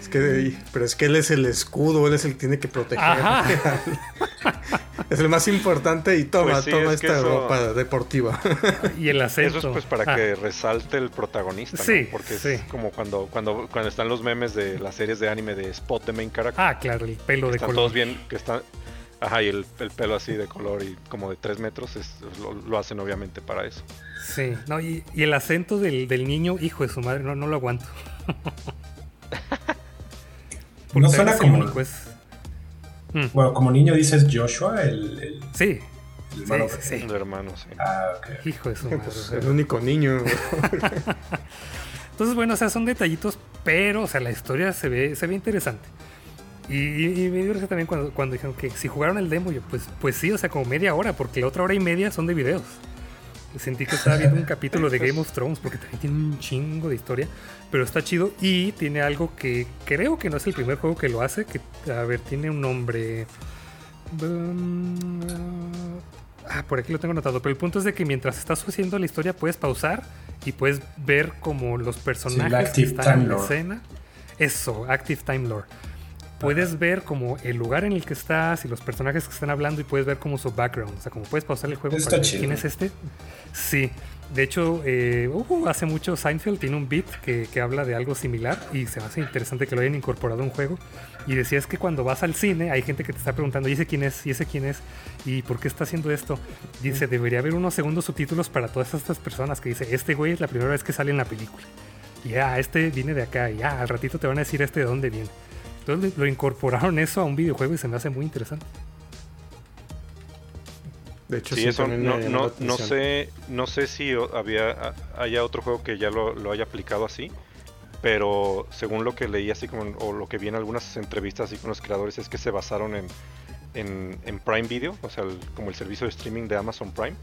Es que de ahí, pero es que él es el escudo, él es el que tiene que proteger. Ajá. Es el más importante y toma, pues sí, toma es esta eso... ropa deportiva. Y el acento. Eso es pues para ah. que resalte el protagonista, sí, ¿no? Porque sí. Es como cuando, cuando, cuando están los memes de las series de anime de Spot the Main Character. Ah, claro, el pelo de color. Todos bien, que están... Ajá, y el, el pelo así de color y como de tres metros, es, lo, lo hacen obviamente para eso. Sí, no, y, y el acento del, del niño, hijo de su madre, no, no lo aguanto. No suena como... Pues. Mm. Bueno, como niño dices Joshua, el... el... Sí. El hermano, sí, sí, sí. El hermano, sí. Ah, ok. Hijo de su madre. Pues el único niño. Entonces, bueno, o sea, son detallitos, pero, o sea, la historia se ve, se ve interesante. Y, y, y me dio también cuando, cuando dijeron que si jugaron el demo, yo pues, pues sí, o sea, como media hora, porque la otra hora y media son de videos. Sentí que estaba viendo un capítulo de Game of Thrones, porque también tiene un chingo de historia, pero está chido y tiene algo que creo que no es el primer juego que lo hace, que, a ver, tiene un nombre... Ah, por aquí lo tengo anotado, pero el punto es de que mientras estás haciendo la historia puedes pausar y puedes ver como los personajes sí, que están en la escena. Eso, Active Time Lore. Puedes ver como el lugar en el que estás y los personajes que están hablando y puedes ver como su background. O sea, como puedes pausar el juego para ver quién es este. Sí. De hecho, eh, uh, hace mucho Seinfeld tiene un beat que, que habla de algo similar y se me hace interesante que lo hayan incorporado a un juego. Y decía, es que cuando vas al cine hay gente que te está preguntando, ¿y ese quién es? ¿Y ese quién es? ¿Y por qué está haciendo esto? Dice, debería haber unos segundos subtítulos para todas estas personas que dice, este güey es la primera vez que sale en la película. Y ah, este viene de acá. Y ah, al ratito te van a decir este de dónde viene. Entonces lo incorporaron eso a un videojuego y se me hace muy interesante. De hecho, sí, sí eso no, no, no sé, no sé si había haya otro juego que ya lo, lo haya aplicado así, pero según lo que leí así como o lo que vi en algunas entrevistas así con los creadores es que se basaron en en, en Prime Video, o sea, el, como el servicio de streaming de Amazon Prime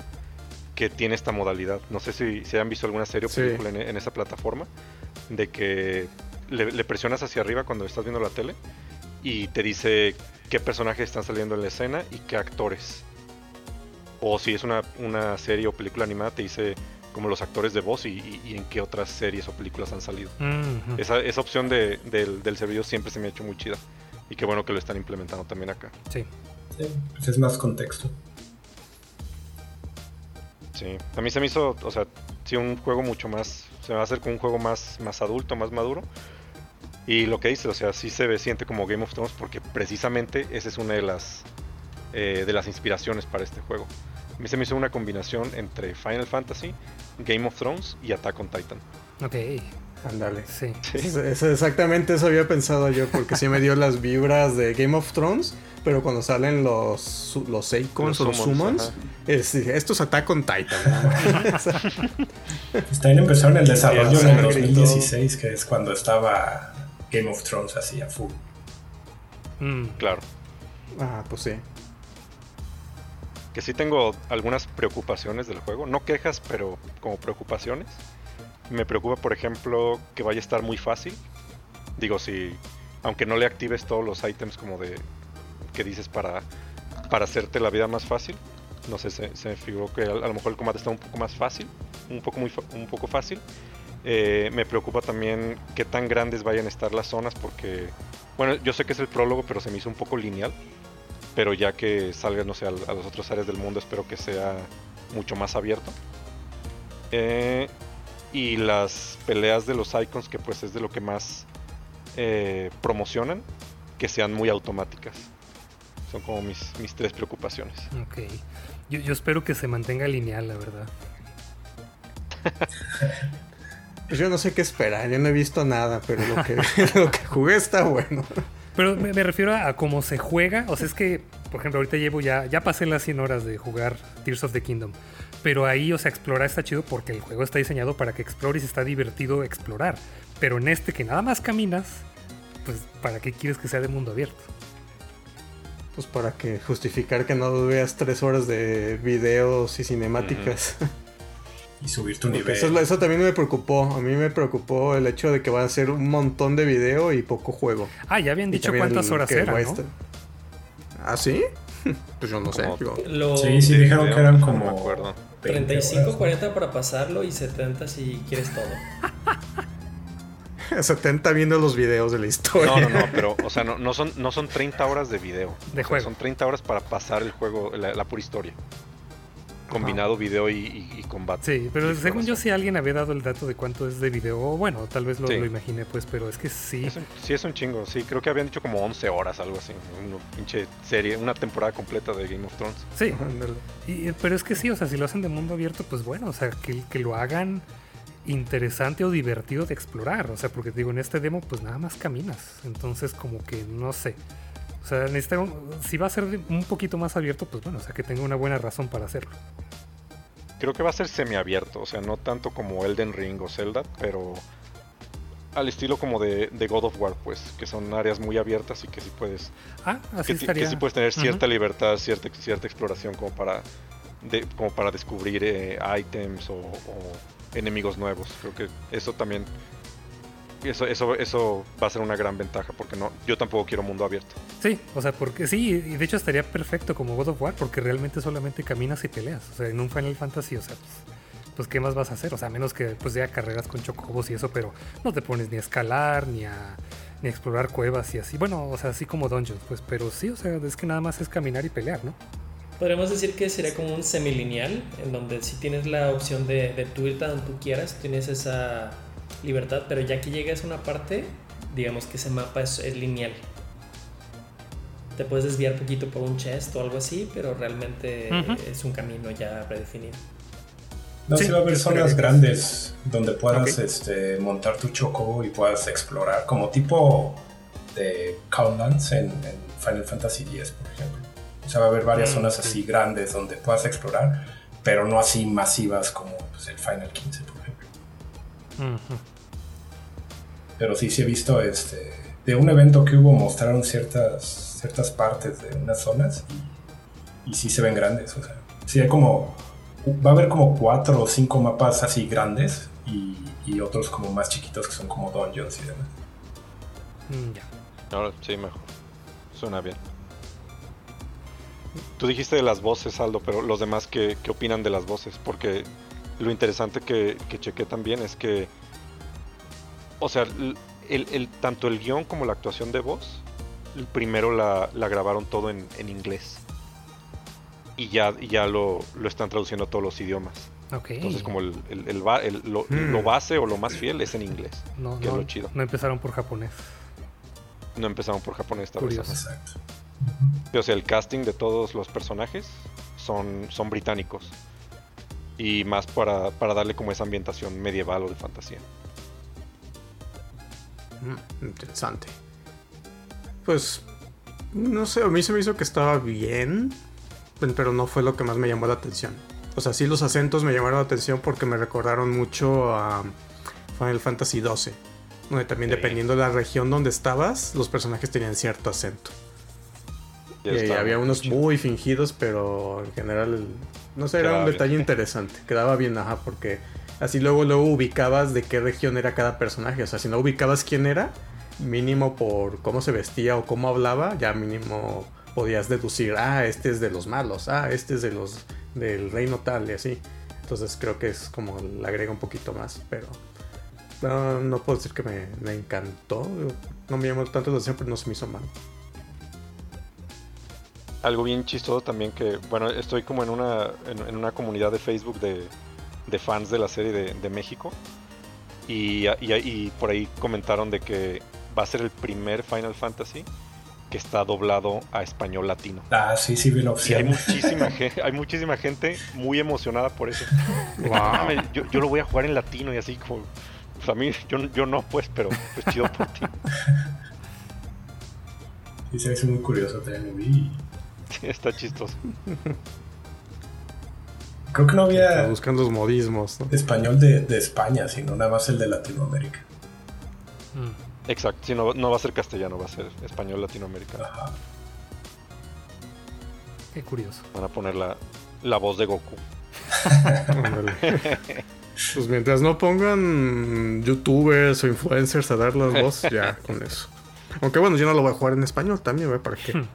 que tiene esta modalidad. No sé si, si han visto alguna serie o película sí. en, en esa plataforma de que Le, le presionas hacia arriba cuando estás viendo la tele y te dice qué personajes están saliendo en la escena y qué actores. O si es una, una serie o película animada, te dice como los actores de voz y, y, y en qué otras series o películas han salido. Uh-huh. Esa, esa opción de, de, del, del servicio siempre se me ha hecho muy chida. Y qué bueno que lo están implementando también acá. Sí, sí pues es más contexto. Sí, a mí se me hizo, o sea, sí un juego mucho más, se me va a hacer como un juego más, más adulto, más maduro. Y lo que dice, o sea, sí se ve, siente como Game of Thrones porque precisamente esa es una de las eh, de las inspiraciones para este juego. A mí se me hizo una combinación entre Final Fantasy, Game of Thrones y Attack on Titan. Ok. Ándale. Sí. Es, es exactamente eso había pensado yo porque sí me dio las vibras de Game of Thrones, pero cuando salen los los Eikons o los Summons, es, esto es Attack on Titan. También empezaron el desarrollo sí, en el dos mil dieciséis, que es cuando estaba... Game of Thrones así a full. Mm, claro. Ah, pues sí. Que sí tengo algunas preocupaciones del juego. No quejas, pero como preocupaciones. Me preocupa, por ejemplo, que vaya a estar muy fácil. Digo, si... Aunque no le actives todos los ítems como de... Que dices para... Para hacerte la vida más fácil. No sé, se, se me figuró que a, a lo mejor el combate está un poco más fácil. Un poco, muy fa- un poco fácil. Eh, me preocupa también qué tan grandes vayan a estar las zonas porque, bueno, yo sé que es el prólogo, pero se me hizo un poco lineal. Pero ya que salga, no sé, a, a las otras áreas del mundo, espero que sea mucho más abierto. Eh, y las peleas de los icons, que pues es de lo que más eh, promocionan, que sean muy automáticas. Son como mis, mis tres preocupaciones. Ok, yo, yo espero que se mantenga lineal, la verdad. Pues yo no sé qué esperar, yo no he visto nada, pero lo que, lo que jugué está bueno. Pero me, me refiero a, a cómo se juega, o sea, es que, por ejemplo, ahorita llevo ya, ya pasé las cien horas de jugar Tears of the Kingdom, pero ahí, o sea, explorar está chido porque el juego está diseñado para que explores y está divertido explorar, pero en este que nada más caminas, pues ¿para qué quieres que sea de mundo abierto? Pues para que justificar que no veas tres horas de videos y cinemáticas. Uh-huh. Y subir tu nivel. Eso, eso también me preocupó. A mí me preocupó el hecho de que van a ser un montón de video y poco juego. Ah, ya habían dicho cuántas horas era, ¿no? ¿Ah, sí? Pues yo no sé. Lo... Sí, sí, dijeron que eran como... No me acuerdo. treinta y cinco, cuarenta para pasarlo y setenta si quieres todo. setenta viendo los videos de la historia. No, no, no, pero, o sea, no, no, son, no son treinta horas de video. De juego. O sea, son treinta horas para pasar el juego, la, la pura historia. Combinado video y, y, y combate. Sí, pero según yo, si alguien había dado el dato de cuánto es de video, bueno, tal vez lo, sí. lo imaginé, pues, pero es que sí. Es un, sí, es un chingo, sí, creo que habían dicho como once horas, algo así, una pinche serie, una temporada completa de Game of Thrones. Sí, y, pero es que sí, o sea, si lo hacen de mundo abierto, pues bueno, o sea, que, que lo hagan interesante o divertido de explorar, o sea, porque digo, en este demo, pues nada más caminas, entonces como que no sé. O sea, si va a ser un poquito más abierto, pues bueno, o sea, que tenga una buena razón para hacerlo. Creo que va a ser semiabierto, o sea, no tanto como Elden Ring o Zelda, pero al estilo como de, de God of War, pues, que son áreas muy abiertas y que sí puedes... Ah, así que, estaría. Que sí puedes tener cierta uh-huh. libertad, cierta, cierta exploración como para, de, como para descubrir eh, ítems o, o enemigos nuevos. Creo que eso también... Eso, eso, eso va a ser una gran ventaja, porque no, yo tampoco quiero mundo abierto. Sí, o sea, porque sí, y de hecho estaría perfecto como God of War, porque realmente solamente caminas y peleas. O sea, en un Final Fantasy, o sea, pues, pues ¿qué más vas a hacer? O sea, a menos que pues ya carreras con chocobos y eso, pero no te pones ni a escalar, ni a, ni a explorar cuevas y así. Bueno, o sea, así como dungeons, pues, pero sí, o sea, es que nada más es caminar y pelear, ¿no? Podríamos decir que sería como un semilineal, en donde si tienes la opción de, de tu irte donde tú quieras, tienes esa... libertad, pero ya que llegas a una parte, digamos que ese mapa es, es lineal. Te puedes desviar poquito por un chest o algo así, pero realmente uh-huh. es un camino ya predefinido. No, sí, sí va a haber zonas grandes donde puedas okay. este, montar tu chocobo y puedas explorar, como tipo de Countlands en, en Final Fantasy diez, por ejemplo. O sea, va a haber varias mm, zonas sí. así grandes donde puedas explorar, pero no así masivas como pues, el Final quince, por ejemplo. Uh-huh. Pero sí, sí he visto este de un evento que hubo, mostraron ciertas ciertas partes de unas zonas y, y sí se ven grandes, o sea, sí hay como, va a haber como cuatro o cinco mapas así grandes y, y otros como más chiquitos que son como dungeons y demás. Mm, ya. Ahora sí, mejor. Suena bien. Tú dijiste de las voces, Aldo, pero los demás, ¿qué, qué opinan de las voces? Porque... Lo interesante que, que chequé también es que, o sea, el, el, tanto el guión como la actuación de voz, primero la, la grabaron todo en, en inglés y ya, y ya lo, lo están traduciendo a todos los idiomas. Okay. Entonces como el, el, el, el, lo, mm. lo base o lo más fiel es en inglés, no, que no, es lo chido. No empezaron por japonés. No empezaron por japonés esta vez. Exacto. O sea, el casting de todos los personajes son, son británicos. Y más para, para darle como esa ambientación medieval o de fantasía. Mm, interesante. Pues, no sé, a mí se me hizo que estaba bien, pero no fue lo que más me llamó la atención. O sea, sí los acentos me llamaron la atención porque me recordaron mucho a Final Fantasy doce. Donde también sí. dependiendo de la región donde estabas, los personajes tenían cierto acento. Ya y había unos mucho. muy fingidos, pero en general... El, no sé, quedaba era un bien. detalle interesante. Quedaba bien, ajá, porque así luego luego ubicabas de qué región era cada personaje. O sea, si no ubicabas quién era, mínimo por cómo se vestía o cómo hablaba, ya mínimo podías deducir, ah, este es de los malos, ah, este es de los del reino tal y así. Entonces creo que es como le agrega un poquito más, pero no, no puedo decir que me, me encantó. No me llamó tanto la atención, pero no se me hizo mal. Algo bien chistoso también que, bueno, estoy como en una en, en una comunidad de Facebook de, de fans de la serie de, de México y, y, y por ahí comentaron de que va a ser el primer Final Fantasy que está doblado a español latino. Ah, sí, sí, bien opción. Y hay muchísima, gente, hay muchísima gente muy emocionada por eso. Wow. yo, yo lo voy a jugar en latino y así como, pues a mí, yo, yo no pues, pero pues chido por ti. Y se hace muy curioso también. Está chistoso. Creo que no había... Está buscando los modismos, ¿no? Español de, de España, sino nada más el de Latinoamérica. Mm. Exacto, sí, no, no va a ser castellano, va a ser español latinoamericano. Qué curioso. Van a poner la, la voz de Goku. Pues mientras no pongan youtubers o influencers a dar las voz, ya con eso. Aunque bueno, yo no lo voy a jugar en español también, ¿ve? ¿Para qué?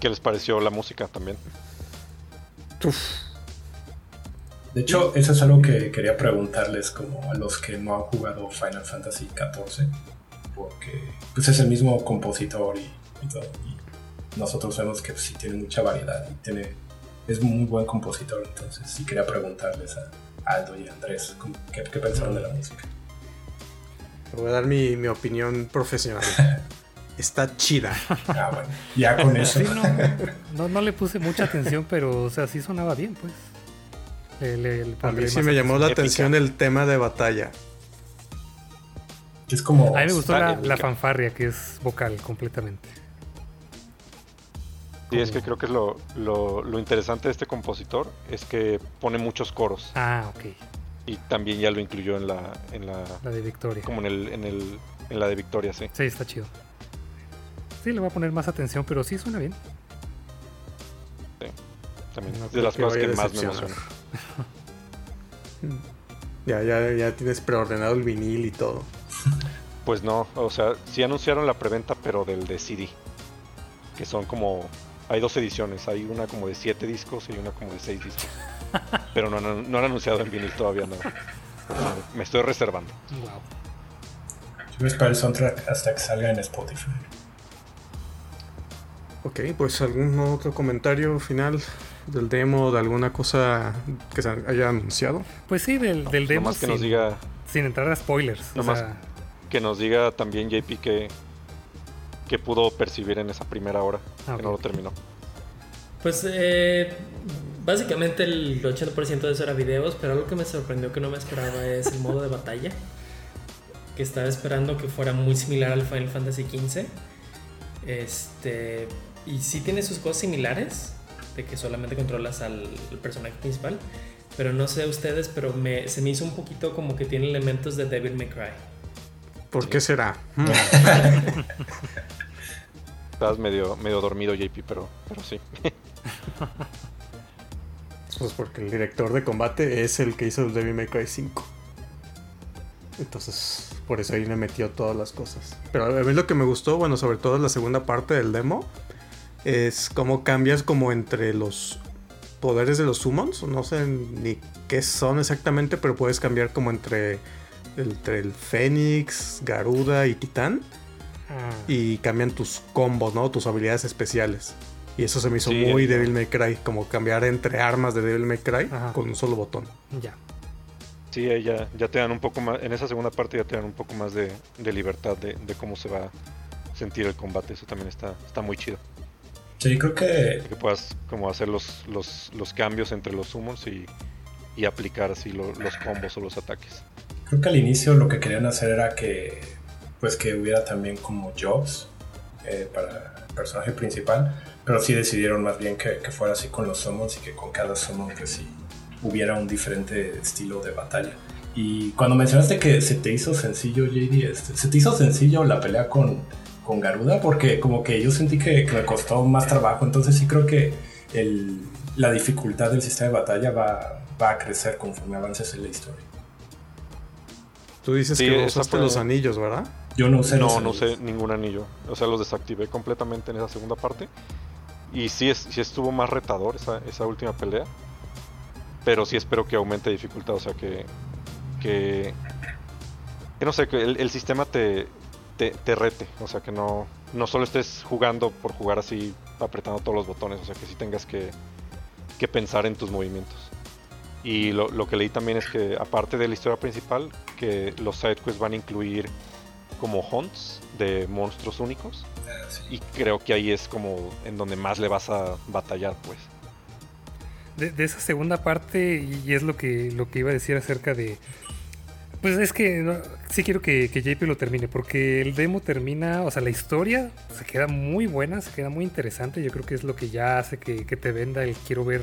¿Qué les pareció la música también? Uf. De hecho, eso es algo que quería preguntarles como a los que no han jugado Final Fantasy catorce, porque pues es el mismo compositor y, y todo, y nosotros vemos que pues, sí tiene mucha variedad y tiene, es muy buen compositor, entonces sí quería preguntarles a Aldo y a Andrés qué, qué pensaron de la música. Voy a dar mi, mi opinión profesional. Está chida. Ah, bueno, ya con eso. Sí, no, no, no le puse mucha atención, pero o sea, sí sonaba bien, pues. Le, le, le a mí sí me llamó la épica. Atención el tema de batalla. Es como... A mí me gustó la, la fanfarria, que es vocal completamente. Sí, como... es que creo que es lo, lo, lo interesante de este compositor es que pone muchos coros. Ah, ok. Y también ya lo incluyó en la... En la, la de Victoria. Como en el, en el en la de Victoria, sí. Sí, está chido. Sí, le voy a poner más atención, pero sí suena bien. Sí, también. No, de las cosas que más me emocionan. Ya, ya, ya tienes preordenado el vinil y todo. Pues no, o sea, sí anunciaron la preventa, pero del de C D. Que son como... Hay dos ediciones, hay una como de siete discos y una como de seis discos. Pero no, no, no han anunciado en vinil todavía nada. No. Me estoy reservando. Wow. Yo me espero el soundtrack hasta que salga en Spotify. Ok, pues algún otro comentario final del demo, de alguna cosa que se haya anunciado. Pues sí, del, no, del demo nomás que sin, nos diga, sin entrar a spoilers. Nomás o sea... que nos diga también J P que, que pudo percibir en esa primera hora, okay, que no lo terminó. Pues eh, básicamente el ochenta por ciento de eso era videos, pero algo que me sorprendió que no me esperaba es el modo de batalla, que estaba esperando que fuera muy similar al Final Fantasy quince. Este, y sí tiene sus cosas similares, de que solamente controlas al, al personaje principal, pero no sé ustedes, pero me, se me hizo un poquito como que tiene elementos de Devil May Cry. ¿Por sí. qué será? Estás medio, medio dormido, J P, pero, pero sí. Pues porque el director de combate es el que hizo el Devil May Cry cinco. Entonces, por eso ahí me metió todas las cosas. Pero a mí lo que me gustó, bueno, sobre todo la segunda parte del demo, es cómo cambias como entre los poderes de los summons. No sé ni qué son exactamente, pero puedes cambiar como entre, entre el Fénix, Garuda y Titán. Ah. Y cambian tus combos, ¿no? Tus habilidades especiales. Y eso se me hizo sí, muy el... Devil May Cry, como cambiar entre armas de Devil May Cry. Ajá. Con un solo botón. Ya. Sí, ya, ya te dan un poco más, en esa segunda parte ya te dan un poco más de, de libertad de, de cómo se va a sentir el combate. Eso también está, está muy chido. Sí, creo que... Que puedas como hacer los, los, los cambios entre los summons y, y aplicar así lo, los combos o los ataques. Creo que al inicio lo que querían hacer era que pues que hubiera también como jobs eh, para el personaje principal, pero sí decidieron más bien que, que fuera así con los summons y que con cada summon que sí hubiera un diferente estilo de batalla. Y cuando mencionaste que se te hizo sencillo, J D, este, ¿se te hizo sencillo la pelea con, con Garuda? Porque como que yo sentí que, que me costó más trabajo, entonces sí creo que el, la dificultad del sistema de batalla va, va a crecer conforme avances en la historia. Tú dices sí, que usaste fue... los anillos, ¿verdad? Yo no usé no, los anillos. No, no usé ningún anillo. O sea, los desactivé completamente en esa segunda parte. Y sí, es, sí estuvo más retador esa, esa última pelea. Pero sí espero que aumente dificultad, o sea que que, que no sé, que el, el sistema te, te te rete, o sea que no no solo estés jugando por jugar así apretando todos los botones, o sea que sí tengas que, que pensar en tus movimientos. Y lo, lo que leí también es que aparte de la historia principal, que los sidequests van a incluir como hunts de monstruos únicos, y creo que ahí es como en donde más le vas a batallar, pues. De, de esa segunda parte, y es lo que, lo que iba a decir acerca de... Pues es que no, sí quiero que, que J P lo termine, porque el demo termina, o sea, la historia se queda muy buena, se queda muy interesante. Yo creo que es lo que ya hace que, que te venda el quiero ver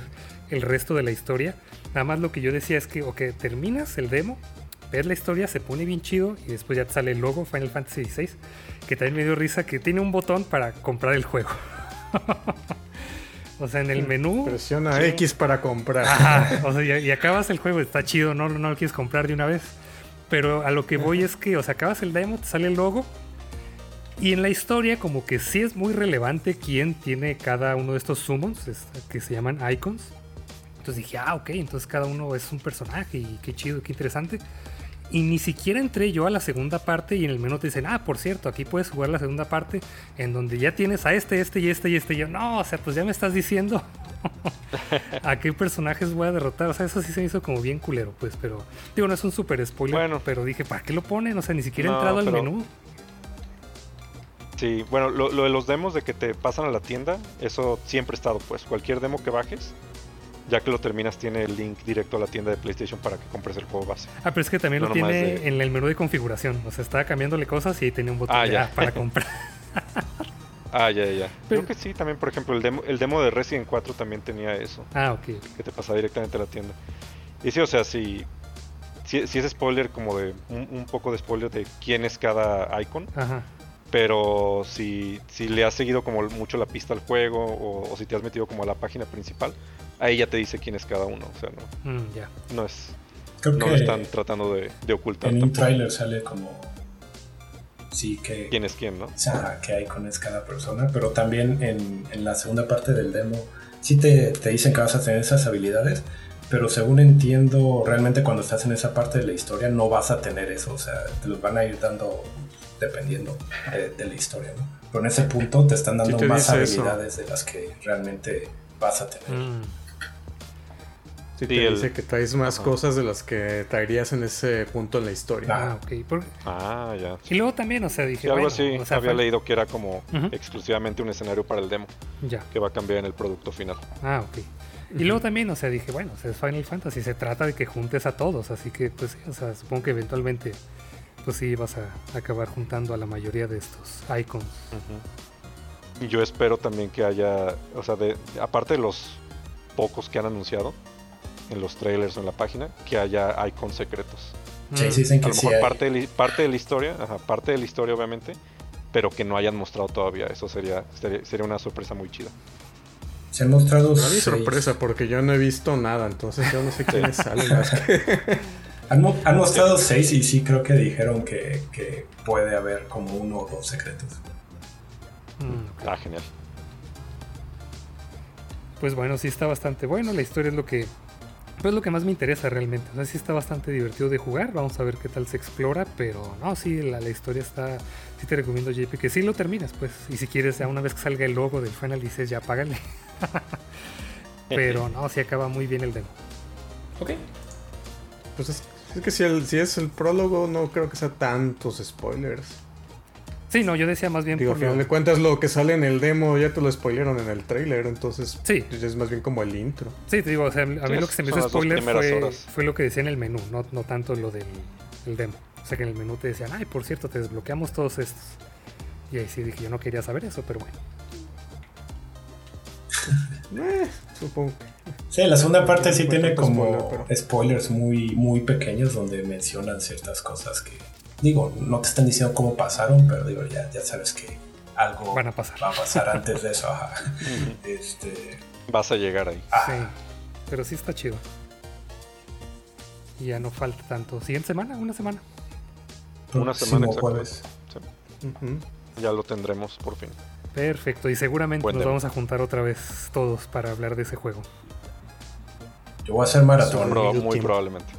el resto de la historia. Nada más lo que yo decía es que, ok, terminas el demo, ver la historia, se pone bien chido y después ya te sale el logo Final Fantasy dieciséis, que también me dio risa que tiene un botón para comprar el juego. O sea, en el menú presiona sí. X para comprar. Ajá, o sea, y, y acabas el juego, está chido, no, no lo quieres comprar de una vez. Pero a lo que voy es que, o sea, acabas el demo, te sale el logo. Y en la historia como que sí es muy relevante quién tiene cada uno de estos summons, es, que se llaman icons. Entonces dije, ah, ok, entonces cada uno es un personaje y qué chido, qué interesante. Y ni siquiera entré yo a la segunda parte y en el menú te dicen, ah, por cierto, aquí puedes jugar la segunda parte en donde ya tienes a este, este y este y este. Y yo, no, o sea, pues ya me estás diciendo a qué personajes voy a derrotar. O sea, eso sí se hizo como bien culero, pues, pero... Digo, no es un super spoiler, bueno, pero dije, ¿para qué lo ponen? O sea, ni siquiera he no, entrado pero... al menú. Sí, bueno, lo, lo de los demos de que te pasan a la tienda, eso siempre ha estado, pues. Cualquier demo que bajes... Ya que lo terminas, tiene el link directo a la tienda de PlayStation para que compres el juego base. Ah, pero es que también no lo tiene de... en el menú de configuración. O sea, estaba cambiándole cosas y ahí tenía un botón ah, ya. para comprar. Ah, ya, ya. Pero... Creo que sí, también, por ejemplo, el demo, el demo de Resident cuatro también tenía eso. Ah, ok. Que te pasaba directamente a la tienda. Y sí, o sea, si sí, sí, sí es spoiler, como de un, un poco de spoiler de quién es cada icon. Ajá. Pero si, si le has seguido como mucho la pista al juego o, o si te has metido como a la página principal... Ahí ya te dice quién es cada uno, o sea, no, mm, yeah. no es, creo no que están tratando de, de ocultar. En tampoco. Un tráiler sale como, sí, que quién es quién, ¿no? O sea, que icon es cada persona, pero también en, en la segunda parte del demo sí te, te dicen que vas a tener esas habilidades, pero según entiendo, realmente cuando estás en esa parte de la historia no vas a tener eso, o sea, te los van a ir dando dependiendo de, de la historia, ¿no? Pero en ese punto te están dando sí te más habilidades eso. De las que realmente vas a tener. Mm. Sí, te el... dice que traes más uh-huh. cosas de las que traerías en ese punto en la historia. Ah, ok. Por... Ah, ya. Y luego también, o sea, dije... Sí, algo bueno, así, o sea, había fue... leído que era como uh-huh. exclusivamente un escenario para el demo. Ya. Que va a cambiar en el producto final. Ah, ok. Y uh-huh. luego también, o sea, dije, bueno, o sea, es Final Fantasy, se trata de que juntes a todos, así que, pues sí, o sea, supongo que eventualmente, pues sí, vas a acabar juntando a la mayoría de estos icons. Uh-huh. Y yo espero también que haya, o sea, de aparte de los pocos que han anunciado, en los trailers o en la página, que haya icons secretos. Sí, sí, dicen que a lo mejor sí parte, de la, parte de la historia, ajá, parte de la historia obviamente, pero que no hayan mostrado todavía. Eso sería sería, sería una sorpresa muy chida. Se han mostrado. No hay sorpresa porque yo no he visto nada, entonces yo no sé quiénes salen. Más que... han, mo- han mostrado sí. seis y sí creo que dijeron que, que puede haber como uno o dos secretos. Mm, okay. Ah, genial. Pues bueno, sí está bastante bueno. La historia es lo que Pues lo que más me interesa realmente. O sea, sí está bastante divertido de jugar. Vamos a ver qué tal se explora. Pero no, sí, la, la historia está... Sí te recomiendo, J P, que sí lo terminas, pues. Y si quieres, ya una vez que salga el logo del final, dices, ya, págale. Pero no, sí acaba muy bien el demo. Ok. Pues es, es que si, el, si es el prólogo, no creo que sea tantos spoilers. Sí, no, yo decía más bien... Digo, por al final de cuentas, lo que sale en el demo ya te lo spoilearon en el trailer, entonces sí. Es más bien como el intro. Sí, te digo, o sea, a mí sí, lo que se me hizo spoiler fue, fue lo que decía en el menú, no, no tanto lo del el demo. O sea, que en el menú te decían, ay, por cierto, te desbloqueamos todos estos. Y ahí sí dije, yo no quería saber eso, pero bueno. eh, supongo que... Sí, la segunda parte sí tiene como spoiler, pero... spoilers muy, muy pequeños donde mencionan ciertas cosas que... Digo, no te están diciendo cómo pasaron, pero digo, ya, ya sabes que algo Van a pasar. va a pasar antes de eso. Ajá. Mm-hmm. Este... Vas a llegar ahí. Ah. Sí, pero sí está chido. Y ya no falta tanto. ¿Siguiente semana? ¿Una semana? Una semana, exactamente. Sí. Uh-huh. Ya lo tendremos por fin. Perfecto, y seguramente Buen nos demo. vamos a juntar otra vez todos para hablar de ese juego. Yo voy a hacer maratón. Pro- muy tiempo. probablemente.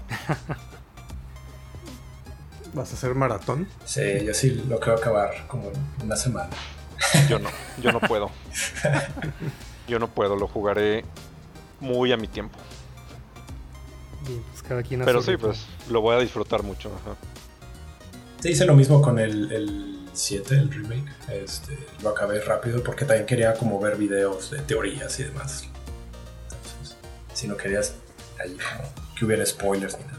¿Vas a hacer maratón? Sí, yo sí lo creo acabar como en una semana. Yo no, yo no puedo. Yo no puedo, lo jugaré muy a mi tiempo. Bien, pues cada quien hace. Pero sí, pues lo voy a disfrutar mucho. Ajá. Sí, hice lo mismo con el, el siete, el remake. Este, lo acabé rápido porque también quería como ver videos de teorías y demás. Entonces, si no querías ahí como que hubiera spoilers ni nada.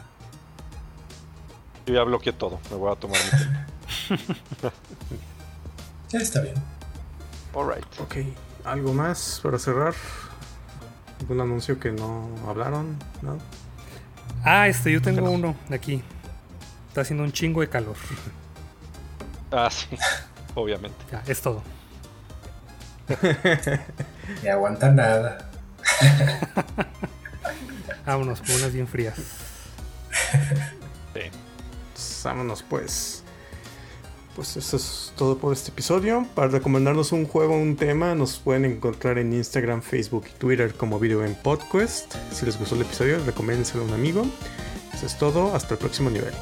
Yo ya bloqueé todo, me voy a tomar mi tiempo. Ya está bien. Alright. Ok, ¿algo más para cerrar? ¿Algún anuncio que no hablaron? ¿No? Ah, este, yo tengo no? uno aquí. está haciendo un chingo de calor. Ah, sí, obviamente. Ya, es todo. Ni aguanta nada. Vámonos con unas bien frías. Sí. Vámonos pues. Pues eso es todo por este episodio. Para recomendarnos un juego o un tema, nos pueden encontrar en Instagram, Facebook y Twitter como Video Game Podcast. Si les gustó el episodio, recomiéndenselo a un amigo. Eso es todo, hasta el próximo nivel.